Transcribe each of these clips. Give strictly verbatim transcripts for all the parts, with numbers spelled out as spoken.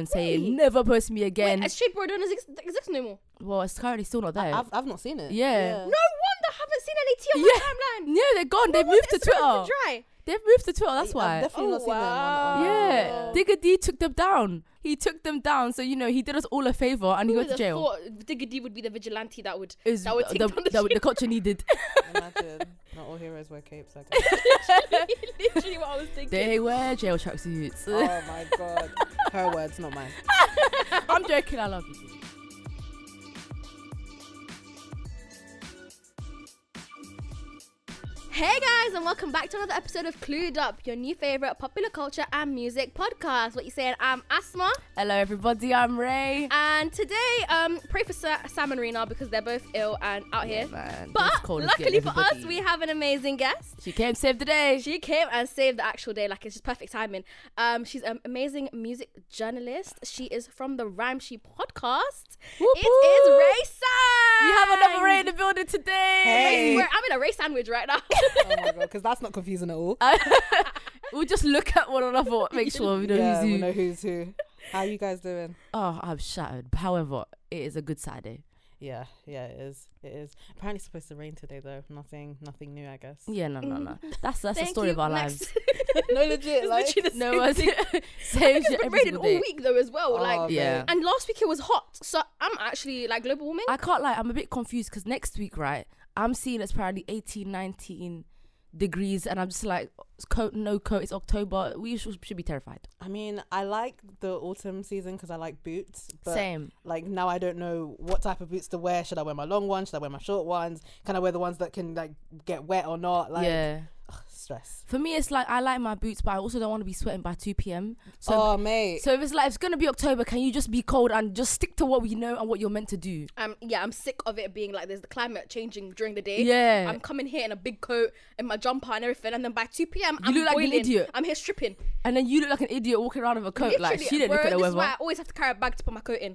and saying, really? Never post me again. Wait, a Street Boy don't exist, exist no more. Well, it's currently still not there. I, I've, I've not seen it. Yeah. yeah. No wonder I haven't seen any tea on yeah. my timeline. Yeah, they're gone. They've moved to Twitter. Dry. They've moved to Twitter, that's why. I've definitely oh, not seen wow. them. Yeah. yeah. Digga D took them down. He took them down, so, you know, he did us all a favour and Who he went to jail. Thought Digga D would be the vigilante that would, Is, that would take the, down the that The culture needed. Imagine. Not all heroes wear capes, I guess. literally, literally what I was thinking. They wear jail tracksuits. Oh my God. Her words, not mine. I'm joking, I love you. Hey guys, and welcome back to another episode of Clued Up, your new favourite popular culture and music podcast. What you saying? I'm Asma. Hello everybody, I'm Ray. And today, um, pray for Sa- Sam and Rena because they're both ill and out yeah, here. Man. But luckily for us, we have an amazing guest. She came to save the day. She came and saved the actual day. Like, it's just perfect timing. Um, she's an amazing music journalist. She is from the Rhyme Sheep podcast. Whoop it whoop. Is Ray Sang. We have another Ray in the building today. Hey. Ray, I'm in a Ray sandwich right now. Oh my God, because that's not confusing at all. Uh, we'll just look at one another, make sure we know yeah, who's who. We know who's who. How are you guys doing? Oh, I'm shattered. However, it is a good Saturday. Yeah, yeah, it is. It is. Apparently it's supposed to rain today though. Nothing, nothing new, I guess. Yeah, no, no, no. That's that's the story you, of our Max. lives. No, legit. Like, no, it was same shit every single day. It's been raining all week though as well. Oh, like, yeah. And last week it was hot, so I'm actually like global warming. I can't lie. I'm a bit confused because next week, right? I'm seeing it's probably eighteen, nineteen degrees and I'm just like, coat, no coat, it's October. We should, should be terrified. I mean, I like the autumn season because I like boots. But Same. Like now I don't know what type of boots to wear. Should I wear my long ones? Should I wear my short ones? Can I wear the ones that can like get wet or not? Like, yeah. Ugh, stress. For me, it's like I like my boots, but I also don't want to be sweating by two p.m. So, oh, mate. So if it's like it's gonna be October, can you just be cold and just stick to what we know and what you're meant to do? Um, yeah, I'm sick of it being like there's the climate changing during the day. Yeah, I'm coming here in a big coat and my jumper and everything, and then by two p.m. I'm look like boiling. An idiot. I'm here stripping, and then you look like an idiot walking around with a coat. Literally, like she didn't look at the weather. This is why I always have to carry a bag to put my coat in,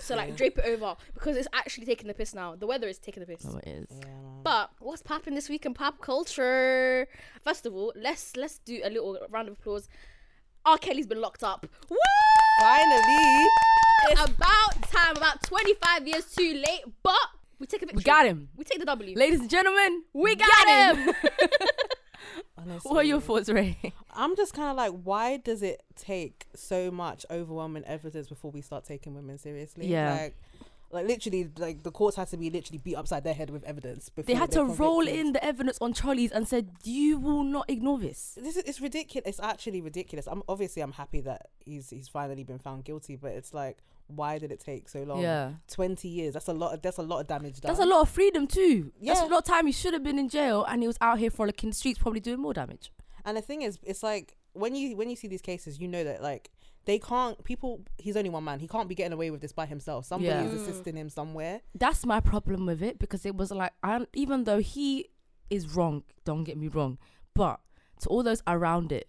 so like drape it over because it's actually taking the piss now. The weather is taking the piss. Oh, it is. Yeah. But what's popping this week in pop culture? First of all, let's let's do a little round of applause. R. Kelly's been locked up. Woo! Finally, it's about time. About twenty-five years too late, but we take a victory. We got him. We take the W. Ladies and gentlemen, we got, got him. him. Honestly, what are your thoughts, Ray? I'm just kind of like, why does it take so much overwhelming evidence before we start taking women seriously? Yeah. Like, Like literally, like the courts had to be literally beat upside their head with evidence. They had to roll in the evidence on trolleys and said, "You will not ignore this." This is it's ridiculous. It's actually ridiculous. I'm obviously I'm happy that he's he's finally been found guilty, but it's like, why did it take so long? Yeah, twenty years. That's a lot. Of, that's a lot of damage done. That's a lot of freedom too. Yeah. That's a lot of time he should have been in jail, and he was out here frolicking the streets, probably doing more damage. And the thing is, it's like when you when you see these cases, you know that like. They can't, people, he's only one man. He can't be getting away with this by himself. Somebody yeah. is assisting him somewhere. That's my problem with it because it was like, I, even though he is wrong, don't get me wrong, but to all those around it,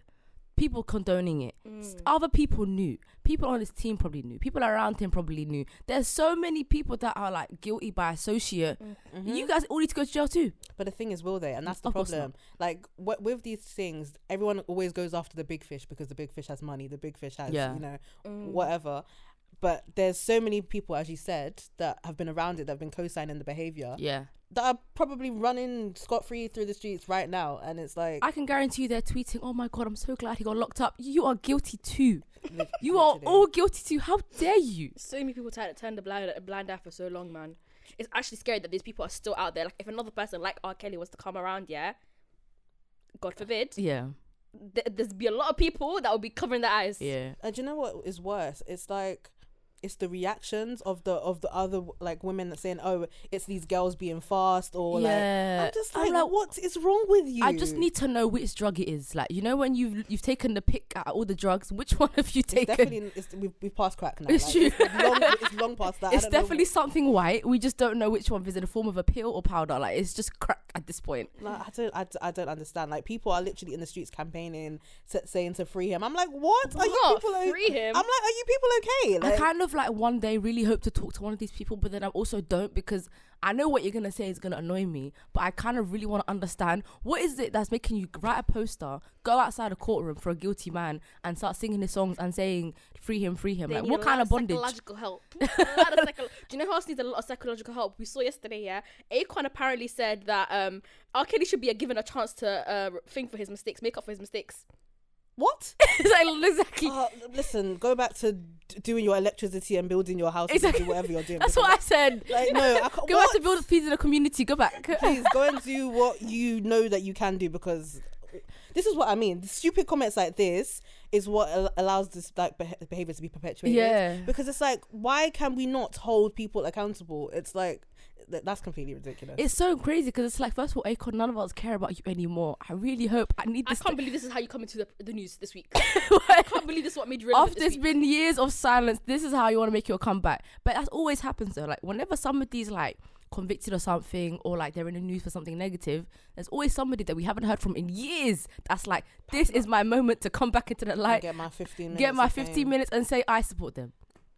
people condoning it, mm. other people knew. People on his team probably knew. People around him probably knew. There's so many people that are like guilty by associate. Mm-hmm. You guys all need to go to jail too. But the thing is, will they? And that's the of problem. Like what, with these things, everyone always goes after the big fish because the big fish has money. The big fish has, yeah. you know, mm. whatever. But there's so many people, as you said, that have been around it, that have been co-signing the behavior. Yeah. That are probably running scot-free through the streets right now. And it's like, I can guarantee you they're tweeting, "Oh my God, I'm so glad he got locked up." You are guilty too. You are all guilty too. How dare you? So many people t- turned a blind, a blind eye for so long, man. It's actually scary that these people are still out there. Like if another person like R. Kelly was to come around, yeah, God forbid. Yeah. Th- there'd be a lot of people that would be covering their eyes. Yeah. And do you know what is worse? It's like, it's the reactions of the of the other like women that saying, "Oh, it's these girls being fast," or yeah. like, I'm just like, I'm like, what is wrong with you? I just need to know which drug it is. Like, you know, when you've you've taken the pick at all the drugs, which one have you taken? It's definitely, it's, we've, we've passed crack now. It's like, true. It's long, it's long past that. It's definitely something white. We just don't know which one. If it's in the form of a pill or powder, like it's just crack at this point. Like, I don't, I, I don't understand. Like, people are literally in the streets campaigning, saying to free him. I'm like, what? Are you people? Free him. I'm like, are you people okay? Like, I kind of. of like one day really hope to talk to one of these people, but then I also don't, because I know what you're going to say is going to annoy me, but I kind of really want to understand what is it that's making you write a poster, go outside a courtroom for a guilty man and start singing his songs and saying free him, free him. They like, what kind of, of bondage? Psychological help. A lot of psycho- Do you know who else needs a lot of psychological help? We saw yesterday, yeah? Akon apparently said that um, R. Kelly should be a, given a chance to uh, think for his mistakes, make up for his mistakes. What? Like, exactly. Uh, listen, go back to d- doing your electricity and building your house, exactly. And do whatever you're doing. That's what I said. Like, no, I can't. Go what? Back to build feeds in the community. Go back. Please go and do what you know that you can do, because this is what I mean. The stupid comments like this is what al- allows this like be- behavior to be perpetuated. Yeah. Because it's like, why can we not hold people accountable? It's like. That's completely ridiculous. It's so crazy, because it's like, first of all, Akon, none of us care about you anymore. I really hope I need. This I can't th- believe this is how you come into the, the news this week. I can't believe this is what made you. After it's been years of silence, this is how you want to make your comeback. But that always happens though. Like whenever somebody's like convicted of something, or like they're in the news for something negative, there's always somebody that we haven't heard from in years that's like, this is my moment to come back into the light. Get my fifteen minutes. Get my fifteen minutes and say I support them.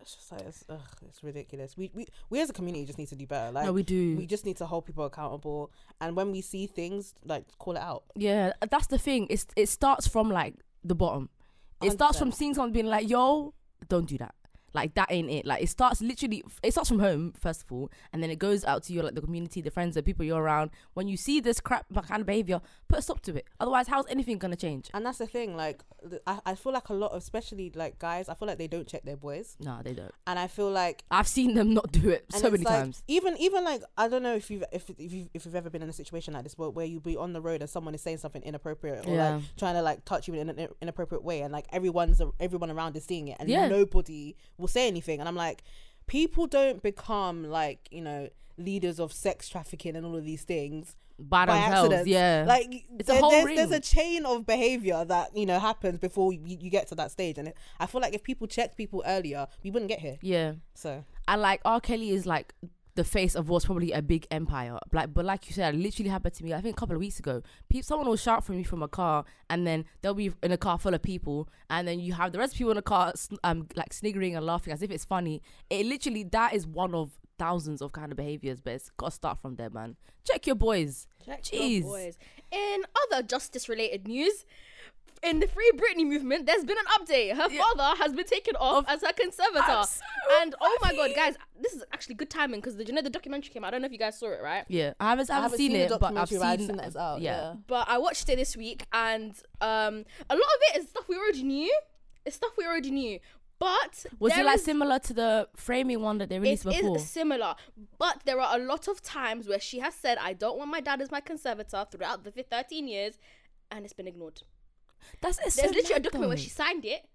It's just like, it's, ugh, it's ridiculous. We, we we as a community just need to do better. Like, no, we do. We just need to hold people accountable. And when we see things, like, call it out. Yeah, that's the thing. It's It starts from, like, the bottom. It one hundred percent. Starts from seeing someone being like, yo, don't do that. Like, that ain't it. Like, it starts literally, it starts from home, first of all. And then it goes out to your, like, the community, the friends, the people you're around. When you see this crap kind of behavior, put a stop to it. Otherwise, how's anything going to change? And that's the thing. Like, I, I feel like a lot of, especially, like, guys, I feel like they don't check their boys. No, they don't. And I feel like... I've seen them not do it so many like, times. Even, even like, I don't know if you've, if, if, you've, if you've ever been in a situation like this, where, where you be on the road and someone is saying something inappropriate, or, yeah. like, trying to, like, touch you in an inappropriate way. And, like, everyone's everyone around is seeing it. And yeah. nobody... will say anything. And I'm like, people don't become like, you know, leaders of sex trafficking and all of these things by, by accident. Yeah, like it's there, a whole there's, ring. There's a chain of behavior that, you know, happens before you, you get to that stage. And I feel like if people checked people earlier, we wouldn't get here. Yeah. So I like R. Kelly is like the face of what's probably a big empire. Like, but like you said, it literally happened to me. I think a couple of weeks ago, pe- someone will shout for me from a car, and then they'll be in a car full of people, and then you have the rest of people in the car, um, like sniggering and laughing as if it's funny. It literally, that is one of thousands of kind of behaviors, but it's got to start from there, man. Check your boys. Check Jeez. your boys. In other justice-related news. In the Free Britney movement, there's been an update. Her yeah. father has been taken off as her conservator. So and oh my god, guys, this is actually good timing, because you know the documentary came out. I don't know if you guys saw it, right? Yeah, I haven't, I haven't, I haven't seen, seen it, but I've seen, I've seen that as well. Yeah. yeah, but I watched it this week, and um, a lot of it is stuff we already knew. It's stuff we already knew. But was it like is, similar to the framing one that they released it before? It is similar, but there are a lot of times where she has said, "I don't want my dad as my conservator" throughout the thirteen years, and it's been ignored. That's There's so literally a document though. where she signed it.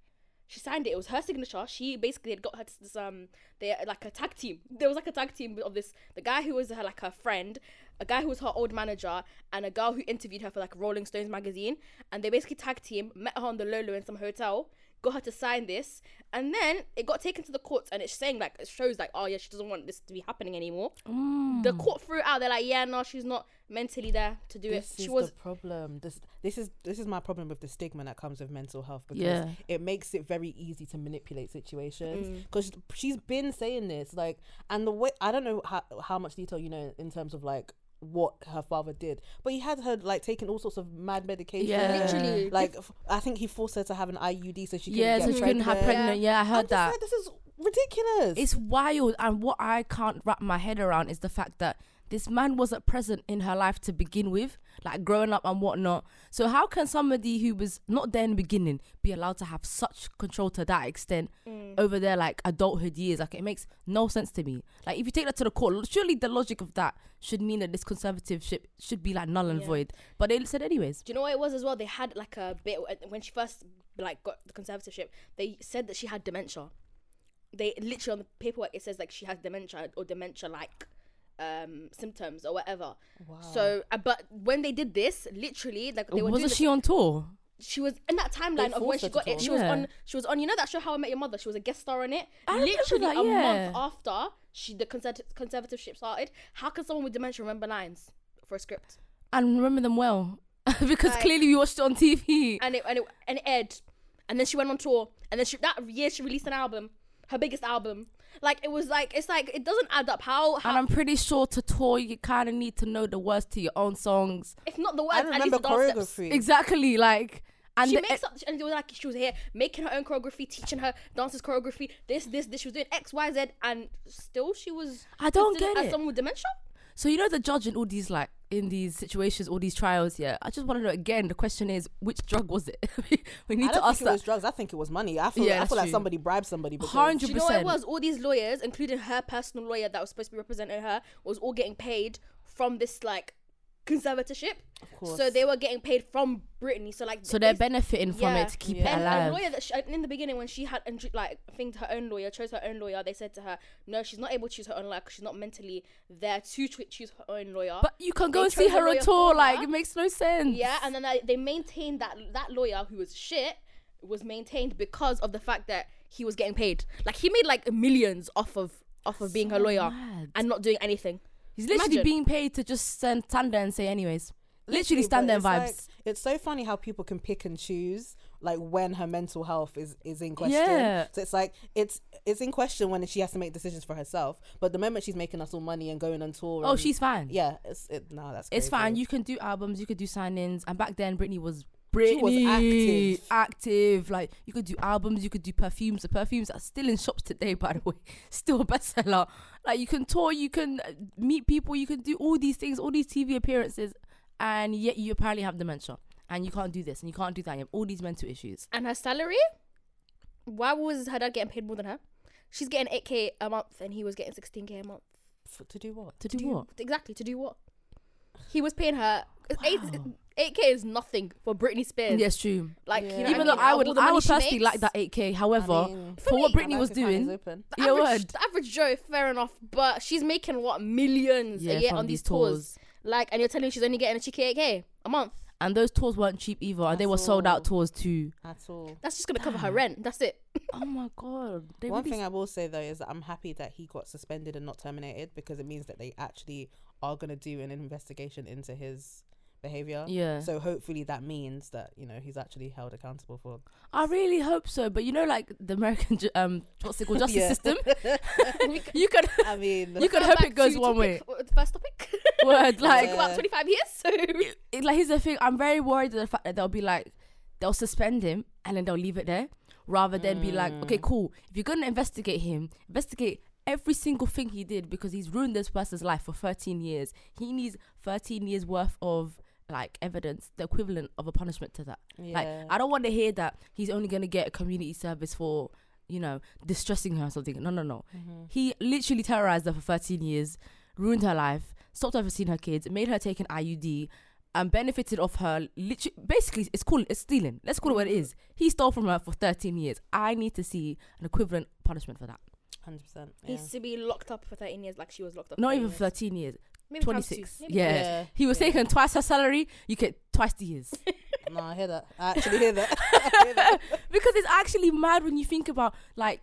She signed it. It was her signature. She basically had got her this um, they like a tag team. There was like a tag team of this the guy who was her like her friend, a guy who was her old manager, and a girl who interviewed her for like Rolling Stones magazine. And they basically tag team met her on the low low in some hotel, got her to sign this, and then it got taken to the courts, and it's saying like it shows like oh yeah she doesn't want this to be happening anymore. Mm. The court threw it out. They're like yeah no she's not mentally there to do this it. This is was... the problem. This this is this is my problem with the stigma that comes with mental health, because yeah. it makes it very easy to manipulate situations. Because mm. she's been saying this like, and the way I don't know how how much detail you know in terms of like what her father did, but he had her like taking all sorts of mad medication. Yeah, literally. Like f- I think he forced her to have an I U D so she couldn't yeah, get so she pregnant. Have pregnant. Yeah, yeah I heard I'm that. Just like, this is ridiculous. It's wild, and what I can't wrap my head around is the fact that this man wasn't present in her life to begin with, like growing up and whatnot. So how can somebody who was not there in the beginning be allowed to have such control to that extent mm. over their like adulthood years? Like it makes no sense to me. Like if you take that to the court, surely the logic of that should mean that this conservatorship should be like null and yeah. void. But they said anyways. Do you know what it was as well? They had like a bit when she first like got the conservatorship. They said that she had dementia. They literally on the paperwork it says like she has dementia or dementia like. Um, symptoms or whatever. Wow. So, uh, but when they did this, literally, like they were. Wasn't she on tour? She was in that timeline of when she got it. She yeah. was on. She was on. You know that show How I Met Your Mother. She was a guest star on it. I literally that, a yeah. month after she the conserv- conservatorship started. How can someone with dementia remember lines for a script and remember them well? Because like, clearly we watched it on T V. And it and it and it aired, and then she went on tour, and then she that year she released an album. her biggest album. Like, it was like, it's like, it doesn't add up. How, how and I'm pretty sure to tour, you kind of need to know the words to your own songs. If not the words, I remember at least the choreography. Dance steps. Exactly, like... And she the, makes up, and it was like she was here making her own choreography, teaching her dancers choreography. This, this, this. She was doing X, Y, Z, and still she was. I don't get it. As someone with dementia. So you know the judge in all these like in these situations, all these trials. Yeah, I just want to know again. The question is, which drug was it? we need I don't to ask think that. It was drugs. I think it was money. I feel. Yeah, like, I feel true. Like somebody bribed somebody. Hundred percent. You know what it was? All these lawyers, including her personal lawyer that was supposed to be representing her, was all getting paid from this like. Conservatorship, so they were getting paid from Britney, so like so they're benefiting from yeah. it to keep yeah. it alive. And a lawyer that she, in the beginning when she had like thinged her own lawyer, chose her own lawyer, they said to her, no, she's not able to choose her own lawyer because she's not mentally there to choose her own lawyer. But you can go and see her at all, like it makes no sense. Yeah, and then they maintained that that lawyer who was shit was maintained because of the fact that he was getting paid. Like he made like millions off of off of being her lawyer and not doing anything. He's literally Imagine. being paid to just stand, stand there and say anyways. Literally, literally stand there and vibes. Like, it's so funny how people can pick and choose like when her mental health is, is in question. Yeah. So it's like, it's it's in question when she has to make decisions for herself. But the moment she's making us all money and going on tour. And, oh, she's fine. Yeah. It's, it, no, that's crazy. It's fine. You can do albums, you could do sign-ins. And back then, Britney was... Britney she was active. active like you could do albums, you could do perfumes. The perfumes are still in shops today, by the way, still a bestseller. Like you can tour, you can meet people, you can do all these things, all these T V appearances, and yet you apparently have dementia and you can't do this and you can't do that. You have all these mental issues. And her salary, why was her dad getting paid more than her? She's getting eight K a month and he was getting sixteen K a month. For, to do what? To, to do, do what? Exactly, to do what? He was paying her wow. eight, eight K is nothing for Britney Spears. Yes, true. Like, yeah. you know even though I, mean? I would, I would personally like that eight K. However, I mean, for, for me, what Britney was doing, the average, word. the average Joe, fair enough. But she's making what millions yeah, a year on these tours. tours. Like, and you're telling me she's only getting a cheeky eight K a month. And those tours weren't cheap either, and they were all. sold out tours too. That's all. That's just gonna Damn. cover her rent. That's it. Oh my god. They One really thing s- I will say though is that I'm happy that he got suspended and not terminated because it means that they actually are gonna do an investigation into his behavior. Yeah. So hopefully that means that you know he's actually held accountable for. I really hope so, but you know, like the American ju- um, what's it called, justice yeah. system. you could. I mean, you could hope it goes to, one to way. The first topic. Word like yeah. about twenty-five years. So it, it, like here's the thing. I'm very worried that the fact that they'll be like they'll suspend him and then they'll leave it there rather than mm. be like, okay, cool. If you're gonna investigate him, investigate every single thing he did because he's ruined this person's life for thirteen years. He needs thirteen years worth of like evidence, the equivalent of a punishment to that. Yeah. Like, I don't want to hear that he's only going to get a community service for, you know, distressing her or something. No, no, no. Mm-hmm. He literally terrorized her for thirteen years, ruined her life, stopped her from seeing her kids, made her take an I U D, and benefited off her. Literally, basically, it's called it's stealing. Let's call it what it is. He stole from her for thirteen years. I need to see an equivalent punishment for that. Hundred yeah. percent. He used to be locked up for thirteen years, like she was locked up. Not for even years. thirteen years. Maybe twenty-six. Maybe yeah. yeah, he was yeah. taking twice her salary. You get twice the years. No, I hear that. I actually hear that. I hear that. Because it's actually mad when you think about like,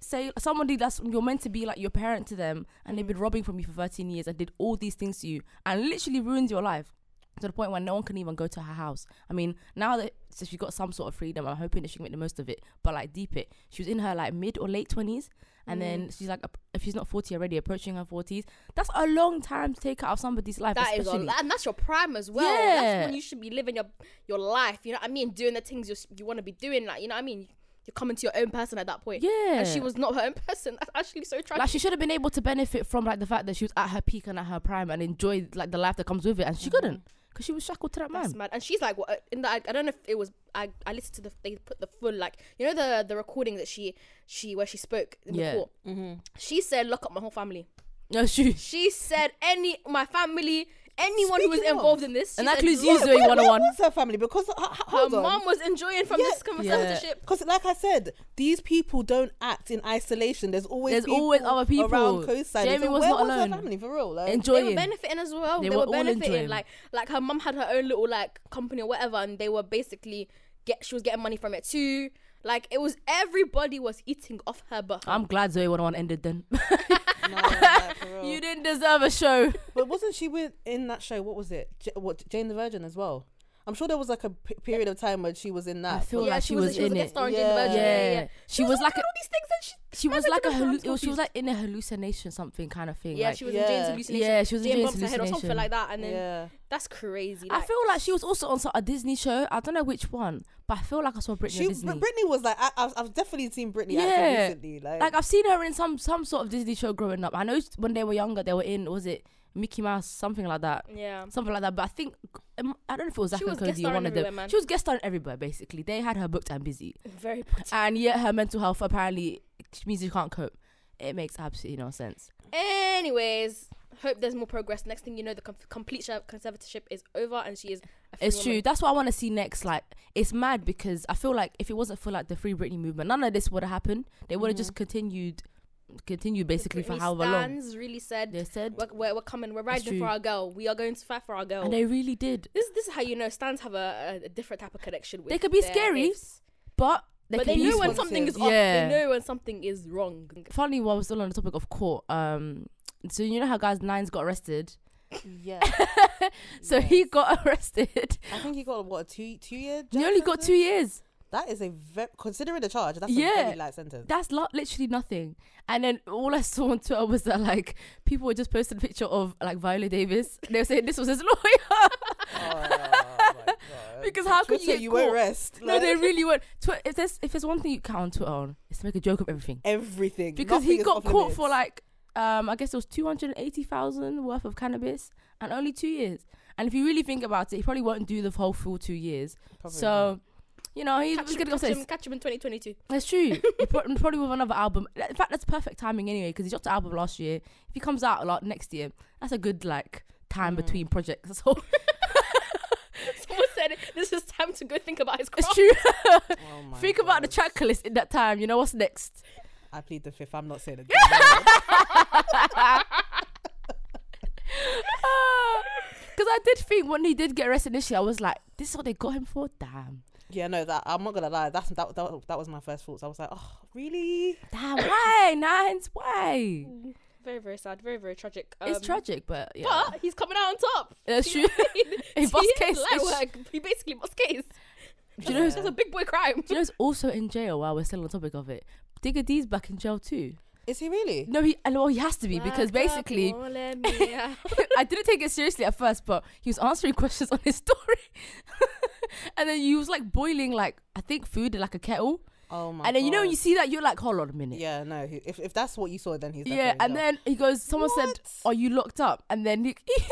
say somebody that's you're meant to be like your parent to them, and mm. they've been robbing from you for thirteen years, and did all these things to you, and literally ruined your life to the point where no one can even go to her house. I mean, now that so she got some sort of freedom, I'm hoping that she can make the most of it. But like deep it, she was in her like mid or late twenties. And mm. then she's like, if she's not forty already, approaching her forties, that's a long time to take out of somebody's life. That is, all, and that's your prime as well. Yeah. That's when you should be living your your life. You know what I mean? Doing the things you you want to be doing. Like, you know what I mean? You're coming to your own person at that point. Yeah. And she was not her own person. That's actually so tragic. Like, she should have been able to benefit from like the fact that she was at her peak and at her prime and enjoyed like the life that comes with it, and she mm-hmm. couldn't. Because she was shackled to that man. That's mad. And she's like, well, in the, I, I don't know if it was, I, I listened to the, they put the full, like, you know the the recording that she, she where she spoke in yeah. the court? Mm-hmm. She said, lock up my whole family. No, she. She said, any, my family, anyone Speaking who was involved of, in this. And that includes you, Zoey one oh one. Where was her family? Because uh, her mum was enjoying from yeah, this conservatorship. Because yeah. like I said, these people don't act in isolation. There's always There's people always other people around coastline. Jamie so was where not was alone. Her family, for real? Like, enjoying. They were benefiting as well. They, they were, were benefiting. Like, like her mum had her own little like company or whatever, and they were basically, get. she was getting money from it too. Like, it was, everybody was eating off her butt. I'm glad Zoey one oh one ended then. No, like, you didn't deserve a show. But wasn't she with in that show? What was it? J- what Jane the Virgin as well? I'm sure there was like a p- period of time when she was in that. I feel yeah, like she, she was, was she in was it. Yeah. Yeah. Yeah, yeah. She, she was, was like, like a, all these things and she, she was like, like a hallu- was, she was like in a hallucination, something kind of thing. Yeah, like, she was yeah. in Jane's hallucination. Yeah, she was Jane in Jane's hallucination. Her head or something like that, and then yeah. that's crazy. Like, I feel like she was also on a Disney show. I don't know which one, but I feel like I saw Britney. She, Disney. Britney was like, I, I've, I've definitely seen Britney. Yeah, recently, like. like I've seen her in some some sort of Disney show growing up. I know when they were younger, they were in was it. Mickey Mouse, something like that. Yeah. Something like that. But I think, um, I don't know if it was Zach and Cody or one of them. Man. She was guest starring everywhere, basically. They had her booked and busy. Very booked. And yet her mental health apparently means you can't cope. It makes absolutely no sense. Anyways, hope there's more progress. Next thing you know, the com- complete sh- conservatorship is over and she is a free It's woman. True. That's what I want to see next. Like, it's mad because I feel like if it wasn't for like the Free Britney movement, none of this would have happened. They would have mm-hmm. just continued... continue basically for however long. Really said they said we're, we're, we're coming, we're riding for our girl, we are going to fight for our girl, and they really did. This this is how you know stands have a, a different type of connection with. They could be scary, hips. but they, but they know when something is off. Yeah. They know when something is wrong. Funny, while we're still on the topic of court, um, so you know how guys Nines got arrested. Yeah. so yes. he got arrested. I think he got what a two two year. He only got two years. That is a very, considering the charge, that's yeah, a very light sentence. That's lo- literally nothing. And then all I saw on Twitter was that like people were just posting a picture of like Viola Davis. They were saying this was his lawyer. Oh, my God. Because how Twitter, could you get you won't rest. Like. No, they really won't. Twi- if there's if there's one thing you count on Twitter on, it's to make a joke of everything. Everything. Because nothing he got caught limits. For like, um, I guess it was two hundred eighty thousand worth of cannabis and only two years. And if you really think about it, he probably won't do the whole full two years. Probably so. Not. You know, he's going to go catch him, catch him in twenty twenty-two. That's true. Probably with another album. In fact, that's perfect timing anyway, because he dropped the album last year. If he comes out like next year, that's a good like time mm. between projects. That's all. Someone said this is time to go think about his craft. It's true. Oh my think God. About the track list in that time. You know what's next? I plead the fifth. I'm not saying it. Because I did think when he did get arrested initially, I was like, this is what they got him for? Damn. Yeah, no, that I'm not gonna lie. That's that that, that was my first thoughts. So I was like, oh, really? Damn, why, Nines? Why? Very, very sad. Very, very tragic. Um, it's tragic, but yeah. But he's coming out on top. That's true. He bust case. Like, he basically bust case. Do you know who's yeah. a big boy crime? Do you know who's also in jail? While we're still on the topic of it, Digga D's back in jail too. Is he really? No, he. Well, he has to be because basically, I didn't take it seriously at first, but he was answering questions on his story. And then you was like boiling like I think food in like a kettle. Oh my! And then God. You know when you see that you're like, hold on a minute. Yeah, no. He, if if that's what you saw, then he's yeah. And then he goes. Someone what? Said, "Are you locked up?" And then he he,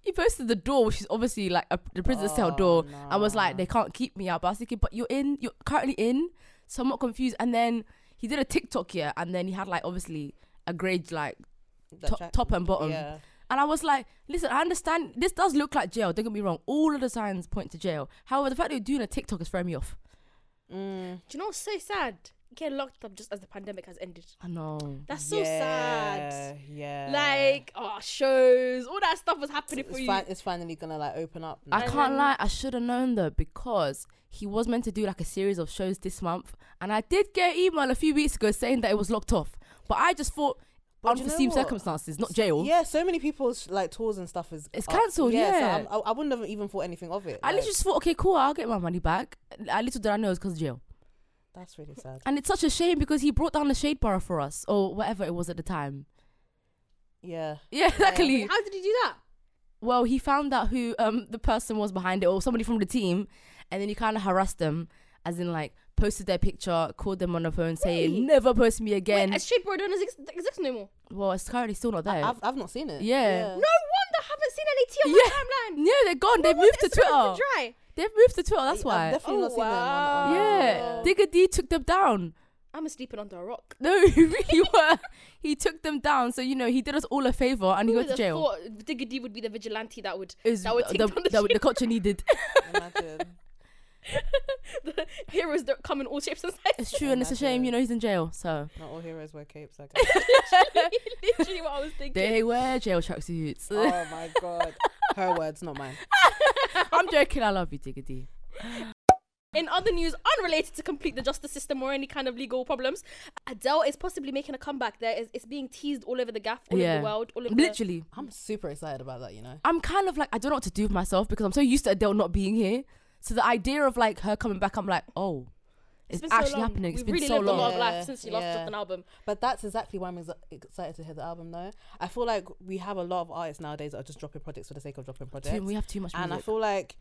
he posted the door, which is obviously like a, the prison oh, cell door, no. and was like, "They can't keep me out." But I was thinking, but you're in. You're currently in. So I'm not confused. And then he did a TikTok here, and then he had like obviously a grade like top, tra- top and bottom. Yeah. And I was like, listen, I understand. This does look like jail. Don't get me wrong. All of the signs point to jail. However, the fact that you're doing a TikTok is throwing me off. Mm. Do you know what's so sad? Getting locked up just as the pandemic has ended. I know. That's so yeah, sad. Yeah. Like, oh, shows. All that stuff was happening it's, for it's you. Fi- it's finally going to, like, open up now. I can't mm. lie. I should have known, though, because he was meant to do, like, a series of shows this month. And I did get an email a few weeks ago saying that it was locked off. But I just thought... unforeseen circumstances, not jail. Yeah, so many people's like tours and stuff is it's cancelled. Yeah, yeah. So I, I wouldn't have even thought anything of it. I like, literally just thought, okay, cool, I'll get my money back. I little did I know it's because of jail. That's really sad. And it's such a shame because he brought down the Shade Bar for us or whatever it was at the time. Yeah. Yeah, exactly. Yeah. How did he do that? Well, he found out who um the person was behind it or somebody from the team, and then he kind of harassed them, as in like. Posted their picture, called them on the phone, saying, wait. Never post me again. Wait, a Shade Bar don't exist no more. Well, it's currently still not there. I, I've, I've not seen it. Yeah. yeah. No wonder I haven't seen any tea on yeah. my timeline. Yeah, they're gone. No They've moved to Twitter. Dry. They've moved to Twitter, that's I, why. I've definitely oh, not seen wow. them. On, on, yeah. Digga D took them down. I'm sleeping under a rock. No, he really were. He took them down. So, you know, he did us all a favour and he went to jail. I thought Digga D would be the vigilante that would, was, that would take the, down the that The culture needed. Imagine. The heroes that come in all shapes and sizes. It's true, and it's a shame, you know, he's in jail. So not all heroes wear capes, I guess. literally, literally what I was thinking. They wear jail tracksuits. Oh my God. Her words, not mine. I'm joking, I love you, Digga D. In other news, unrelated to complete the justice system or any kind of legal problems, Adele is possibly making a comeback. There is, it's being teased all over the gaff, all yeah. over the world, all over literally. The... I'm super excited about that. You know, I'm kind of like, I don't know what to do with myself because I'm so used to Adele not being here. So the idea of like her coming back, I'm like, oh. It's, it's been actually so happening. It's We've been really so lived long. A lot of life yeah, since you yeah. last dropped an album. But that's exactly why I'm ex- excited to hear the album, though. I feel like we have a lot of artists nowadays that are just dropping projects for the sake of dropping projects. Dude, we have too much music. And I feel like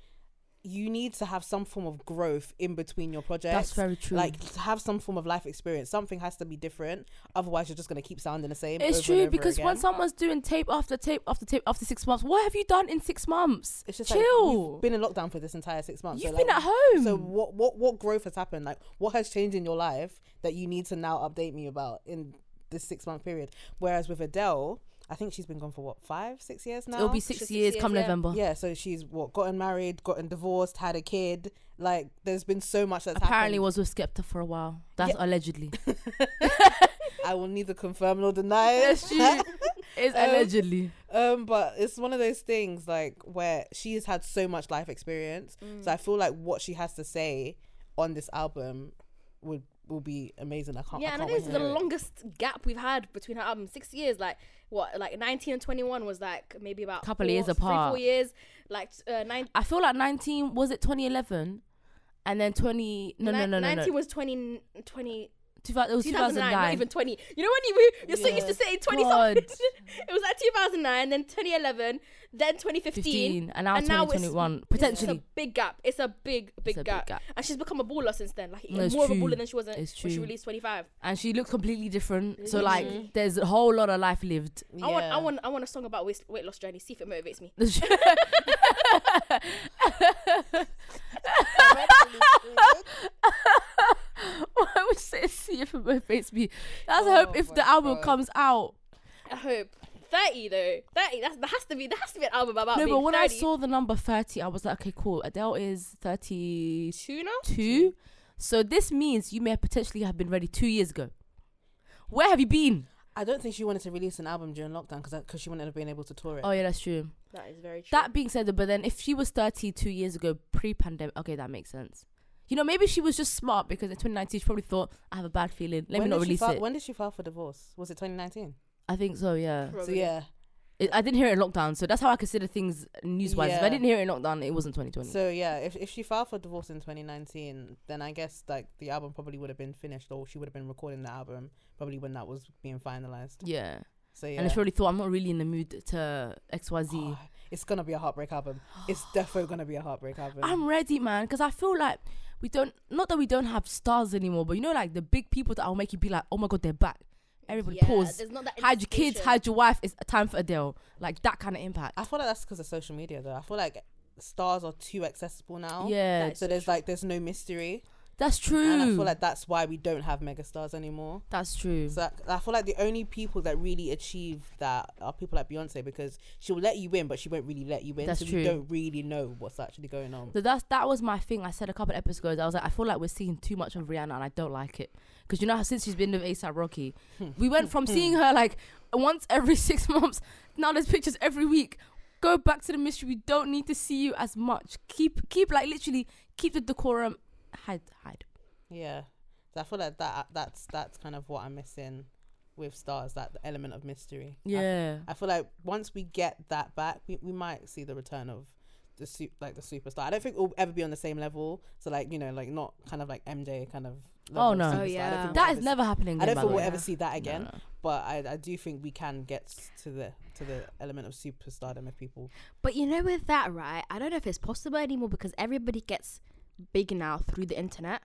you need to have some form of growth in between your projects. That's very true. Like, to have some form of life experience. Something has to be different. Otherwise, you're just going to keep sounding the same. It's over true, and over because again. When someone's doing tape after tape after tape after six months, what have you done in six months? It's just chill. Like, you've been in lockdown for this entire six months. You've so been like, at home. So what, what, what growth has happened? Like, what has changed in your life that you need to now update me about in this six-month period? Whereas with Adele... I think she's been gone for what, five, six years now? It'll be six, six years, years come yeah. November. Yeah, so she's what, gotten married, gotten divorced, had a kid. Like, there's been so much that's apparently happened. Apparently was with Skepta for a while. That's yeah. allegedly. I will neither confirm nor deny it. Yes, she is um, allegedly. Um, but it's one of those things, like, where she has had so much life experience. Mm. So I feel like what she has to say on this album would will be amazing. I can't yeah I can't and I think this is the it. longest gap wewe've had between her albums. Six years, like what, like nineteen and twenty-one was like maybe about a couple four, of years apart, three, four years, like uh, nine I feel like nineteen was it twenty eleven and then twenty no Ni- no no no nineteen no. was twenty twenty it was two thousand nine, not even twenty. You know when you you're so yeah. used to saying twenty something. It was like two thousand nine, then twenty eleven, then twenty fifteen, fifteen, and now, and now twenty twenty-one it's, potentially. It's a big gap. It's a big big, it's a gap. big gap. And she's become a baller since then. Like no, more true. of a baller than she was when she released twenty-five. And she looks completely different. Mm-hmm. So like there's a whole lot of life lived. Yeah. I want I want I want a song about weight, weight loss journey. See if it motivates me. I would say see if it motivates me. That's oh hope if the album God. comes out. I hope thirty though. Thirty. That's that has to be. That has to be an album about. No, but when thirty. I saw the number thirty, I was like, okay, cool. Adele is thirty-two now. Two. So this means you may potentially have been ready two years ago. Where have you been? I don't think she wanted to release an album during lockdown because because she wouldn't have been able to tour it. Oh yeah, that's true. That is very true. That being said, but then if she was thirty two years ago pre-pandemic, okay, that makes sense. You know, maybe she was just smart because in twenty nineteen she probably thought, I have a bad feeling. Let when me not release file, it. When did she file for divorce? Was it twenty nineteen? I think so, yeah. Probably. So, yeah. It, I didn't hear it in lockdown, so that's how I consider things news-wise. Yeah. If I didn't hear it in lockdown, it wasn't twenty twenty. So, yeah, if if she filed for divorce in twenty nineteen, then I guess, like, the album probably would have been finished or she would have been recording the album probably when that was being finalised. Yeah. So, yeah. And she probably thought, I'm not really in the mood to X Y Z. Oh, it's going to be a heartbreak album. It's definitely going to be a heartbreak album. I'm ready, man, because I feel like... We don't, not that we don't have stars anymore, but you know, like the big people that will make you be like, oh my God, they're back. Everybody yeah, pause. Hide your kids, hide your wife. It's time for Adele. Like that kind of impact. I feel like that's because of social media though. I feel like stars are too accessible now. Yeah. So there's like, there's no mystery. That's true. And I feel like that's why we don't have megastars anymore. That's true. So I, I feel like the only people that really achieve that are people like Beyonce because she'll let you in, but she won't really let you in. That's so true. You don't really know what's actually going on. So that's, that was my thing. I said a couple of episodes ago, I was like, I feel like we're seeing too much of Rihanna and I don't like it. Because you know how since she's been with A$AP Rocky, we went from seeing her like once every six months, now there's pictures every week. Go back to the mystery. We don't need to see you as much. Keep, keep like literally keep the decorum. hide hide yeah so I feel like that that's that's kind of what I'm missing with stars, that the element of mystery. Yeah, I, I feel like once we get that back we, we might see the return of the su- like the superstar. I don't think we'll ever be on the same level, so like you know like not kind of like M J kind of level. Oh no superstar. Oh, yeah that we'll is never see, happening I don't think we'll yeah. ever see that again. No, no. But I, I do think we can get to the to the element of superstardom if people but you know with that right I don't know if it's possible anymore because everybody gets big now through the internet,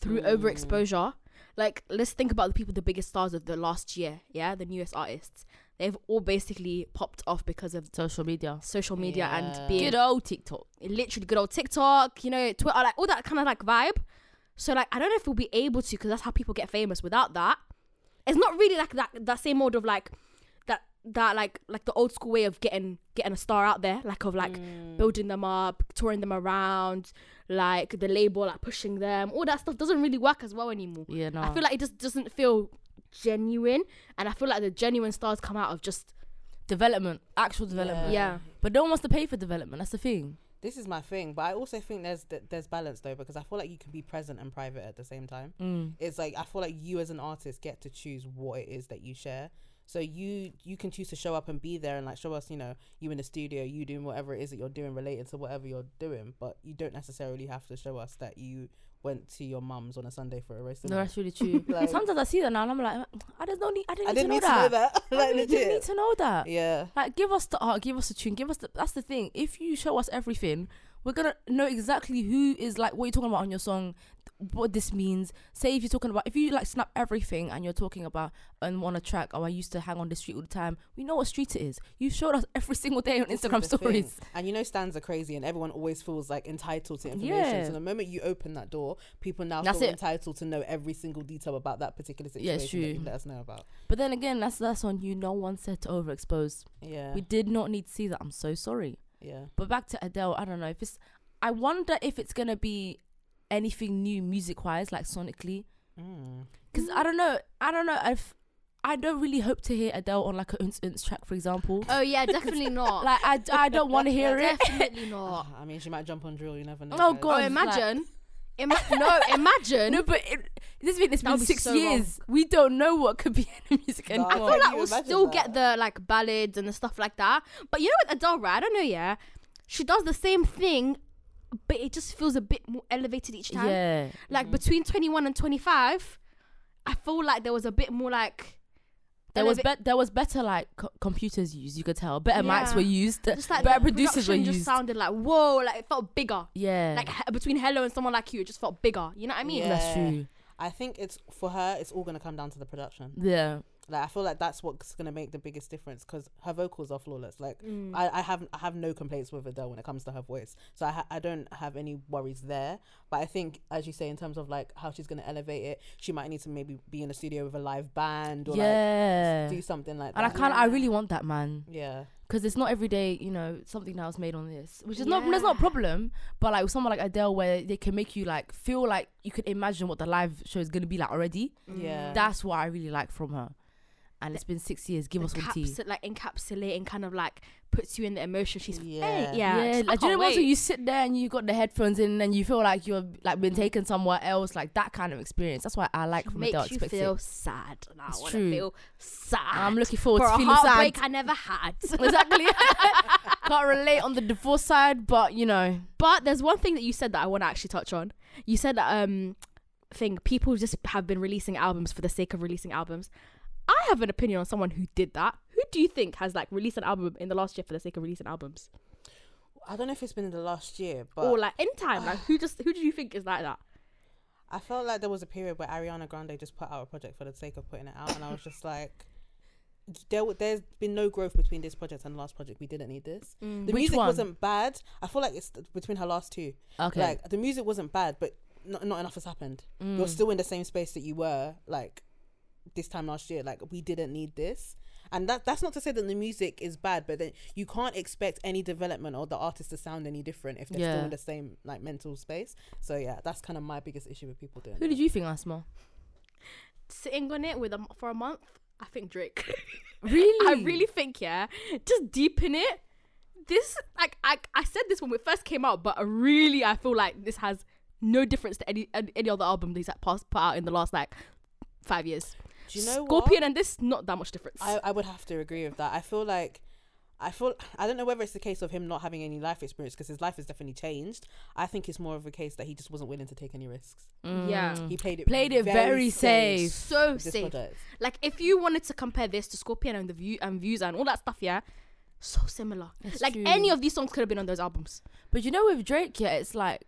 through mm. overexposure. Like, let's think about the people, the biggest stars of the last year, yeah, the newest artists. They've all basically popped off because of social media, social media, yeah. and being good old TikTok, literally good old TikTok, you know, Twitter, like all that kind of like vibe. So like, I don't know if we'll be able to, because that's how people get famous. Without that, it's not really like that that same mode of like that that like like the old school way of getting getting a star out there, like of like mm. building them up, touring them around. Like the label, like pushing them, all that stuff doesn't really work as well anymore. Yeah, no. I feel like it just doesn't feel genuine, and I feel like the genuine stars come out of just development, actual development. Yeah, yeah. But no one wants to pay for development. That's the thing. this is my thing. But I also think there's th- there's balance though, because I feel like you can be present and private at the same time. Mm. It's like I feel like you as an artist get to choose what it is that you share. So you you can choose to show up and be there and like show us, you know, you in the studio, you doing whatever it is that you're doing related to whatever you're doing. But you don't necessarily have to show us that you went to your mum's on a Sunday for a roast. No, that's really true. Like, sometimes I see that now and I'm like, I don't need, I didn't, I need, didn't to need to know that. Know that. Like, I legit. didn't need to know that. Yeah. Like, give us the art, give us the tune, give us the. That's the thing. If you show us everything, we're gonna know exactly who is like what you're talking about on your song, what this means. Say if you're talking about, if you like snap everything and you're talking about and on a track, oh, I used to hang on the street all the time. We know what street it is. You showed us every single day on Instagram stories. Thing. And you know stands are crazy and everyone always feels like entitled to information. Yeah. So the moment you open that door, people now that's feel it. entitled to know every single detail about that particular situation. Yeah, true. That you let us know about. But then again, that's that's on you. No one said to overexpose. Yeah. We did not need to see that. I'm so sorry. Yeah. But back to Adele, I don't know if it's, I wonder if it's going to be anything new music wise, like sonically. Mm. Cause I don't know, I don't know if, I don't really hope to hear Adele on like an Unce Unce track, for example. Oh yeah, definitely not. Like I, I don't want to hear yeah, it. Definitely not. I mean, she might jump on drill, you never know. Oh God, oh, imagine. Like, Ima- no, imagine. No, but it, this has been six so years. Wrong. We don't know what could be in the music anymore. No, I feel like we'll still that. get the like ballads and the stuff like that. But you know what, Adele, right? I don't know, yeah. She does the same thing, but it just feels a bit more elevated each time. Yeah. Like mm-hmm. between twenty-one and twenty-five, I feel like there was a bit more like... There was, be- there was better like co- computers used, you could tell. Better yeah. mics were used. Just like better producers were used. Just sounded like, whoa, like it felt bigger. Yeah. Like h- between Hello and Someone Like You, it just felt bigger. You know what I mean? Yeah. That's true. I think it's, for her, it's all going to come down to the production. Yeah. Like I feel like that's what's going to make the biggest difference because her vocals are flawless. Like mm. I, I have I have no complaints with Adele when it comes to her voice. So I ha- I don't have any worries there. But I think, as you say, in terms of like how she's going to elevate it, she might need to maybe be in a studio with a live band or yeah. like do something like that. And I can't, yeah. I really want that, man. Yeah. Because it's not every day, you know, something that was made on this, which is yeah. not, that's not a problem. But like with someone like Adele, where they can make you like feel like you could imagine what the live show is going to be like already. Yeah. That's what I really like from her. And it's been six years. Give us some tea. Like encapsulating, kind of like puts you in the emotion. She's yeah, hey, yeah. yeah. Like, do you know what? So you sit there and you got the headphones in, and you feel like you're like been taken somewhere else. Like that kind of experience. That's why I like she from Adele. Makes you feel it. sad. No, I want to feel sad. I'm looking forward For to feeling sad. For a heartbreak I never had. Exactly. Can't relate on the divorce side, but you know. But there's one thing that you said that I want to actually touch on. You said that um, thing people just have been releasing albums for the sake of releasing albums. I have an opinion on someone who did that. Who do you think has like released an album in the last year for the sake of releasing albums? I don't know if it's been in the last year, but or like in time. Like who just who do you think is like that? I felt like there was a period where Ariana Grande just put out a project for the sake of putting it out, and I was just like, there w- there's been no growth between this project and the last project. We didn't need this. Mm. The Which music one? wasn't bad. I feel like it's th- between her last two. Okay, like the music wasn't bad, but not not enough has happened. Mm. You're still in the same space that you were like this time last year. Like we didn't need this, and that that's not to say that the music is bad, but then you can't expect any development or the artist to sound any different if they're yeah. still in the same like mental space. So yeah, that's kind of my biggest issue with people doing. Who that. Did you think, Asma? Sitting on it with a, for a month, I think Drake. Really, I really think yeah. Just deepen it. This like I I said this when we first came out, but really I feel like this has no difference to any any other album these like past put out in the last like five years. Do you know Scorpion what? Scorpion and this, not that much difference. I, I would have to agree with that. I feel like, I feel, I don't know whether it's the case of him not having any life experience because his life has definitely changed. I think it's more of a case that he just wasn't willing to take any risks. Mm. Yeah. He played it, played it very, very safe. So safe. Project. Like if you wanted to compare this to Scorpion and the view and views and all that stuff, yeah, so similar. That's like true. Any of these songs could have been on those albums. But you know with Drake, yeah, it's like,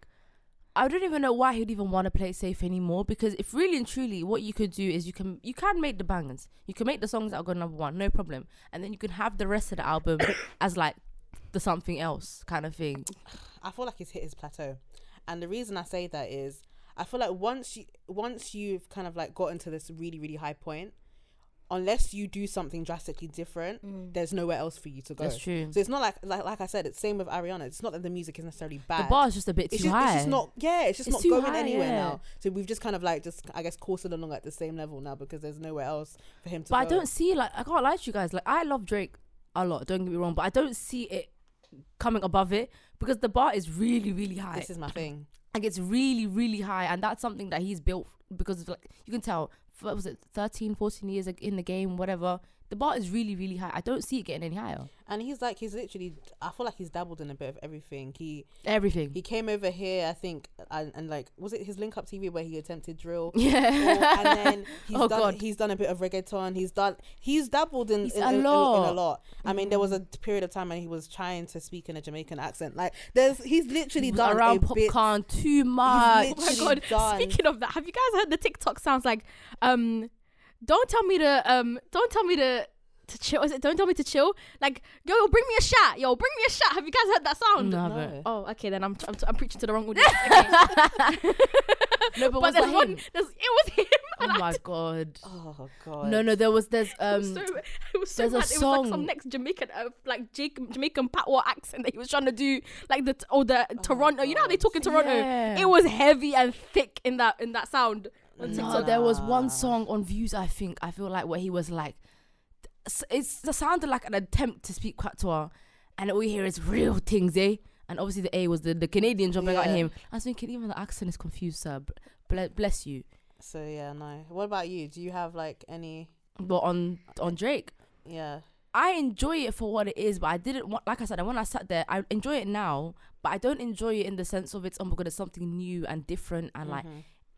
I don't even know why he'd even want to play it safe anymore because if really and truly what you could do is you can you can make the bangers. You can make the songs that are going number one, no problem. And then you can have the rest of the album as like the something else kind of thing. I feel like he's hit his plateau. And the reason I say that is I feel like once you once you've kind of like gotten to this really, really high point, unless you do something drastically different, mm. there's nowhere else for you to go. That's true. So it's not like, like, like I said, it's same with Ariana. It's not that the music is necessarily bad. The bar is just a bit it's too just, high. It's just not, yeah, it's just it's not going high, anywhere yeah. now. So we've just kind of like, just, I guess, coursing along at the same level now because there's nowhere else for him to but go. But I don't see, like, I can't lie to you guys. Like, I love Drake a lot, don't get me wrong, but I don't see it coming above it, because the bar is really, really high. This is my thing. Like, it's really, really high, and that's something that he's built, because of, like, you can tell, what was it, thirteen, fourteen years in the game, whatever. The bar is really, really high. I don't see it getting any higher. And he's like, he's literally, I feel like he's dabbled in a bit of everything. He everything. He came over here, I think, and, and like, was it his Link Up T V where he attempted drill? Yeah. Or, and then he's oh done. God. He's done a bit of reggaeton. He's done. He's dabbled in, he's in, a, in, lot. in a lot. I mean, there was a period of time when he was trying to speak in a Jamaican accent. Like, there's, he's literally done around popcorn too much. Oh my God. Done. Speaking of that, have you guys heard the TikTok sounds like? um Don't tell me to um. Don't tell me to to chill. Is it? Don't tell me to chill. Like, yo, bring me a shot. Yo, bring me a shot. Have you guys heard that sound? No. no. Oh, okay. Then I'm I'm, I'm preaching to the wrong audience. Okay. no, but, but there's one. There's, it was him. Oh my t- god. Oh god. No, no. There was there's um. It was so, it was so there's bad. A song. It was like some next Jamaican uh, like Jamaican, Jamaican patois accent that he was trying to do, like the or the oh Toronto. You know how they talk in Toronto. Yeah. It was heavy and thick in that in that sound. No, there was one song on Views, I think, I feel like, where he was like, it's, it sounded like an attempt to speak Patois, and all we hear is real things, eh? And obviously the A was the, the Canadian jumping yeah. out at him. I was thinking, even the accent is confused, sir. Ble- bless you. So, yeah, no. What about you? Do you have, like, any... But on, on Drake? Yeah. I enjoy it for what it is, but I didn't want... Like I said, when I sat there, I enjoy it now, but I don't enjoy it in the sense of it's, oh my God, it's something new and different and, mm-hmm. like...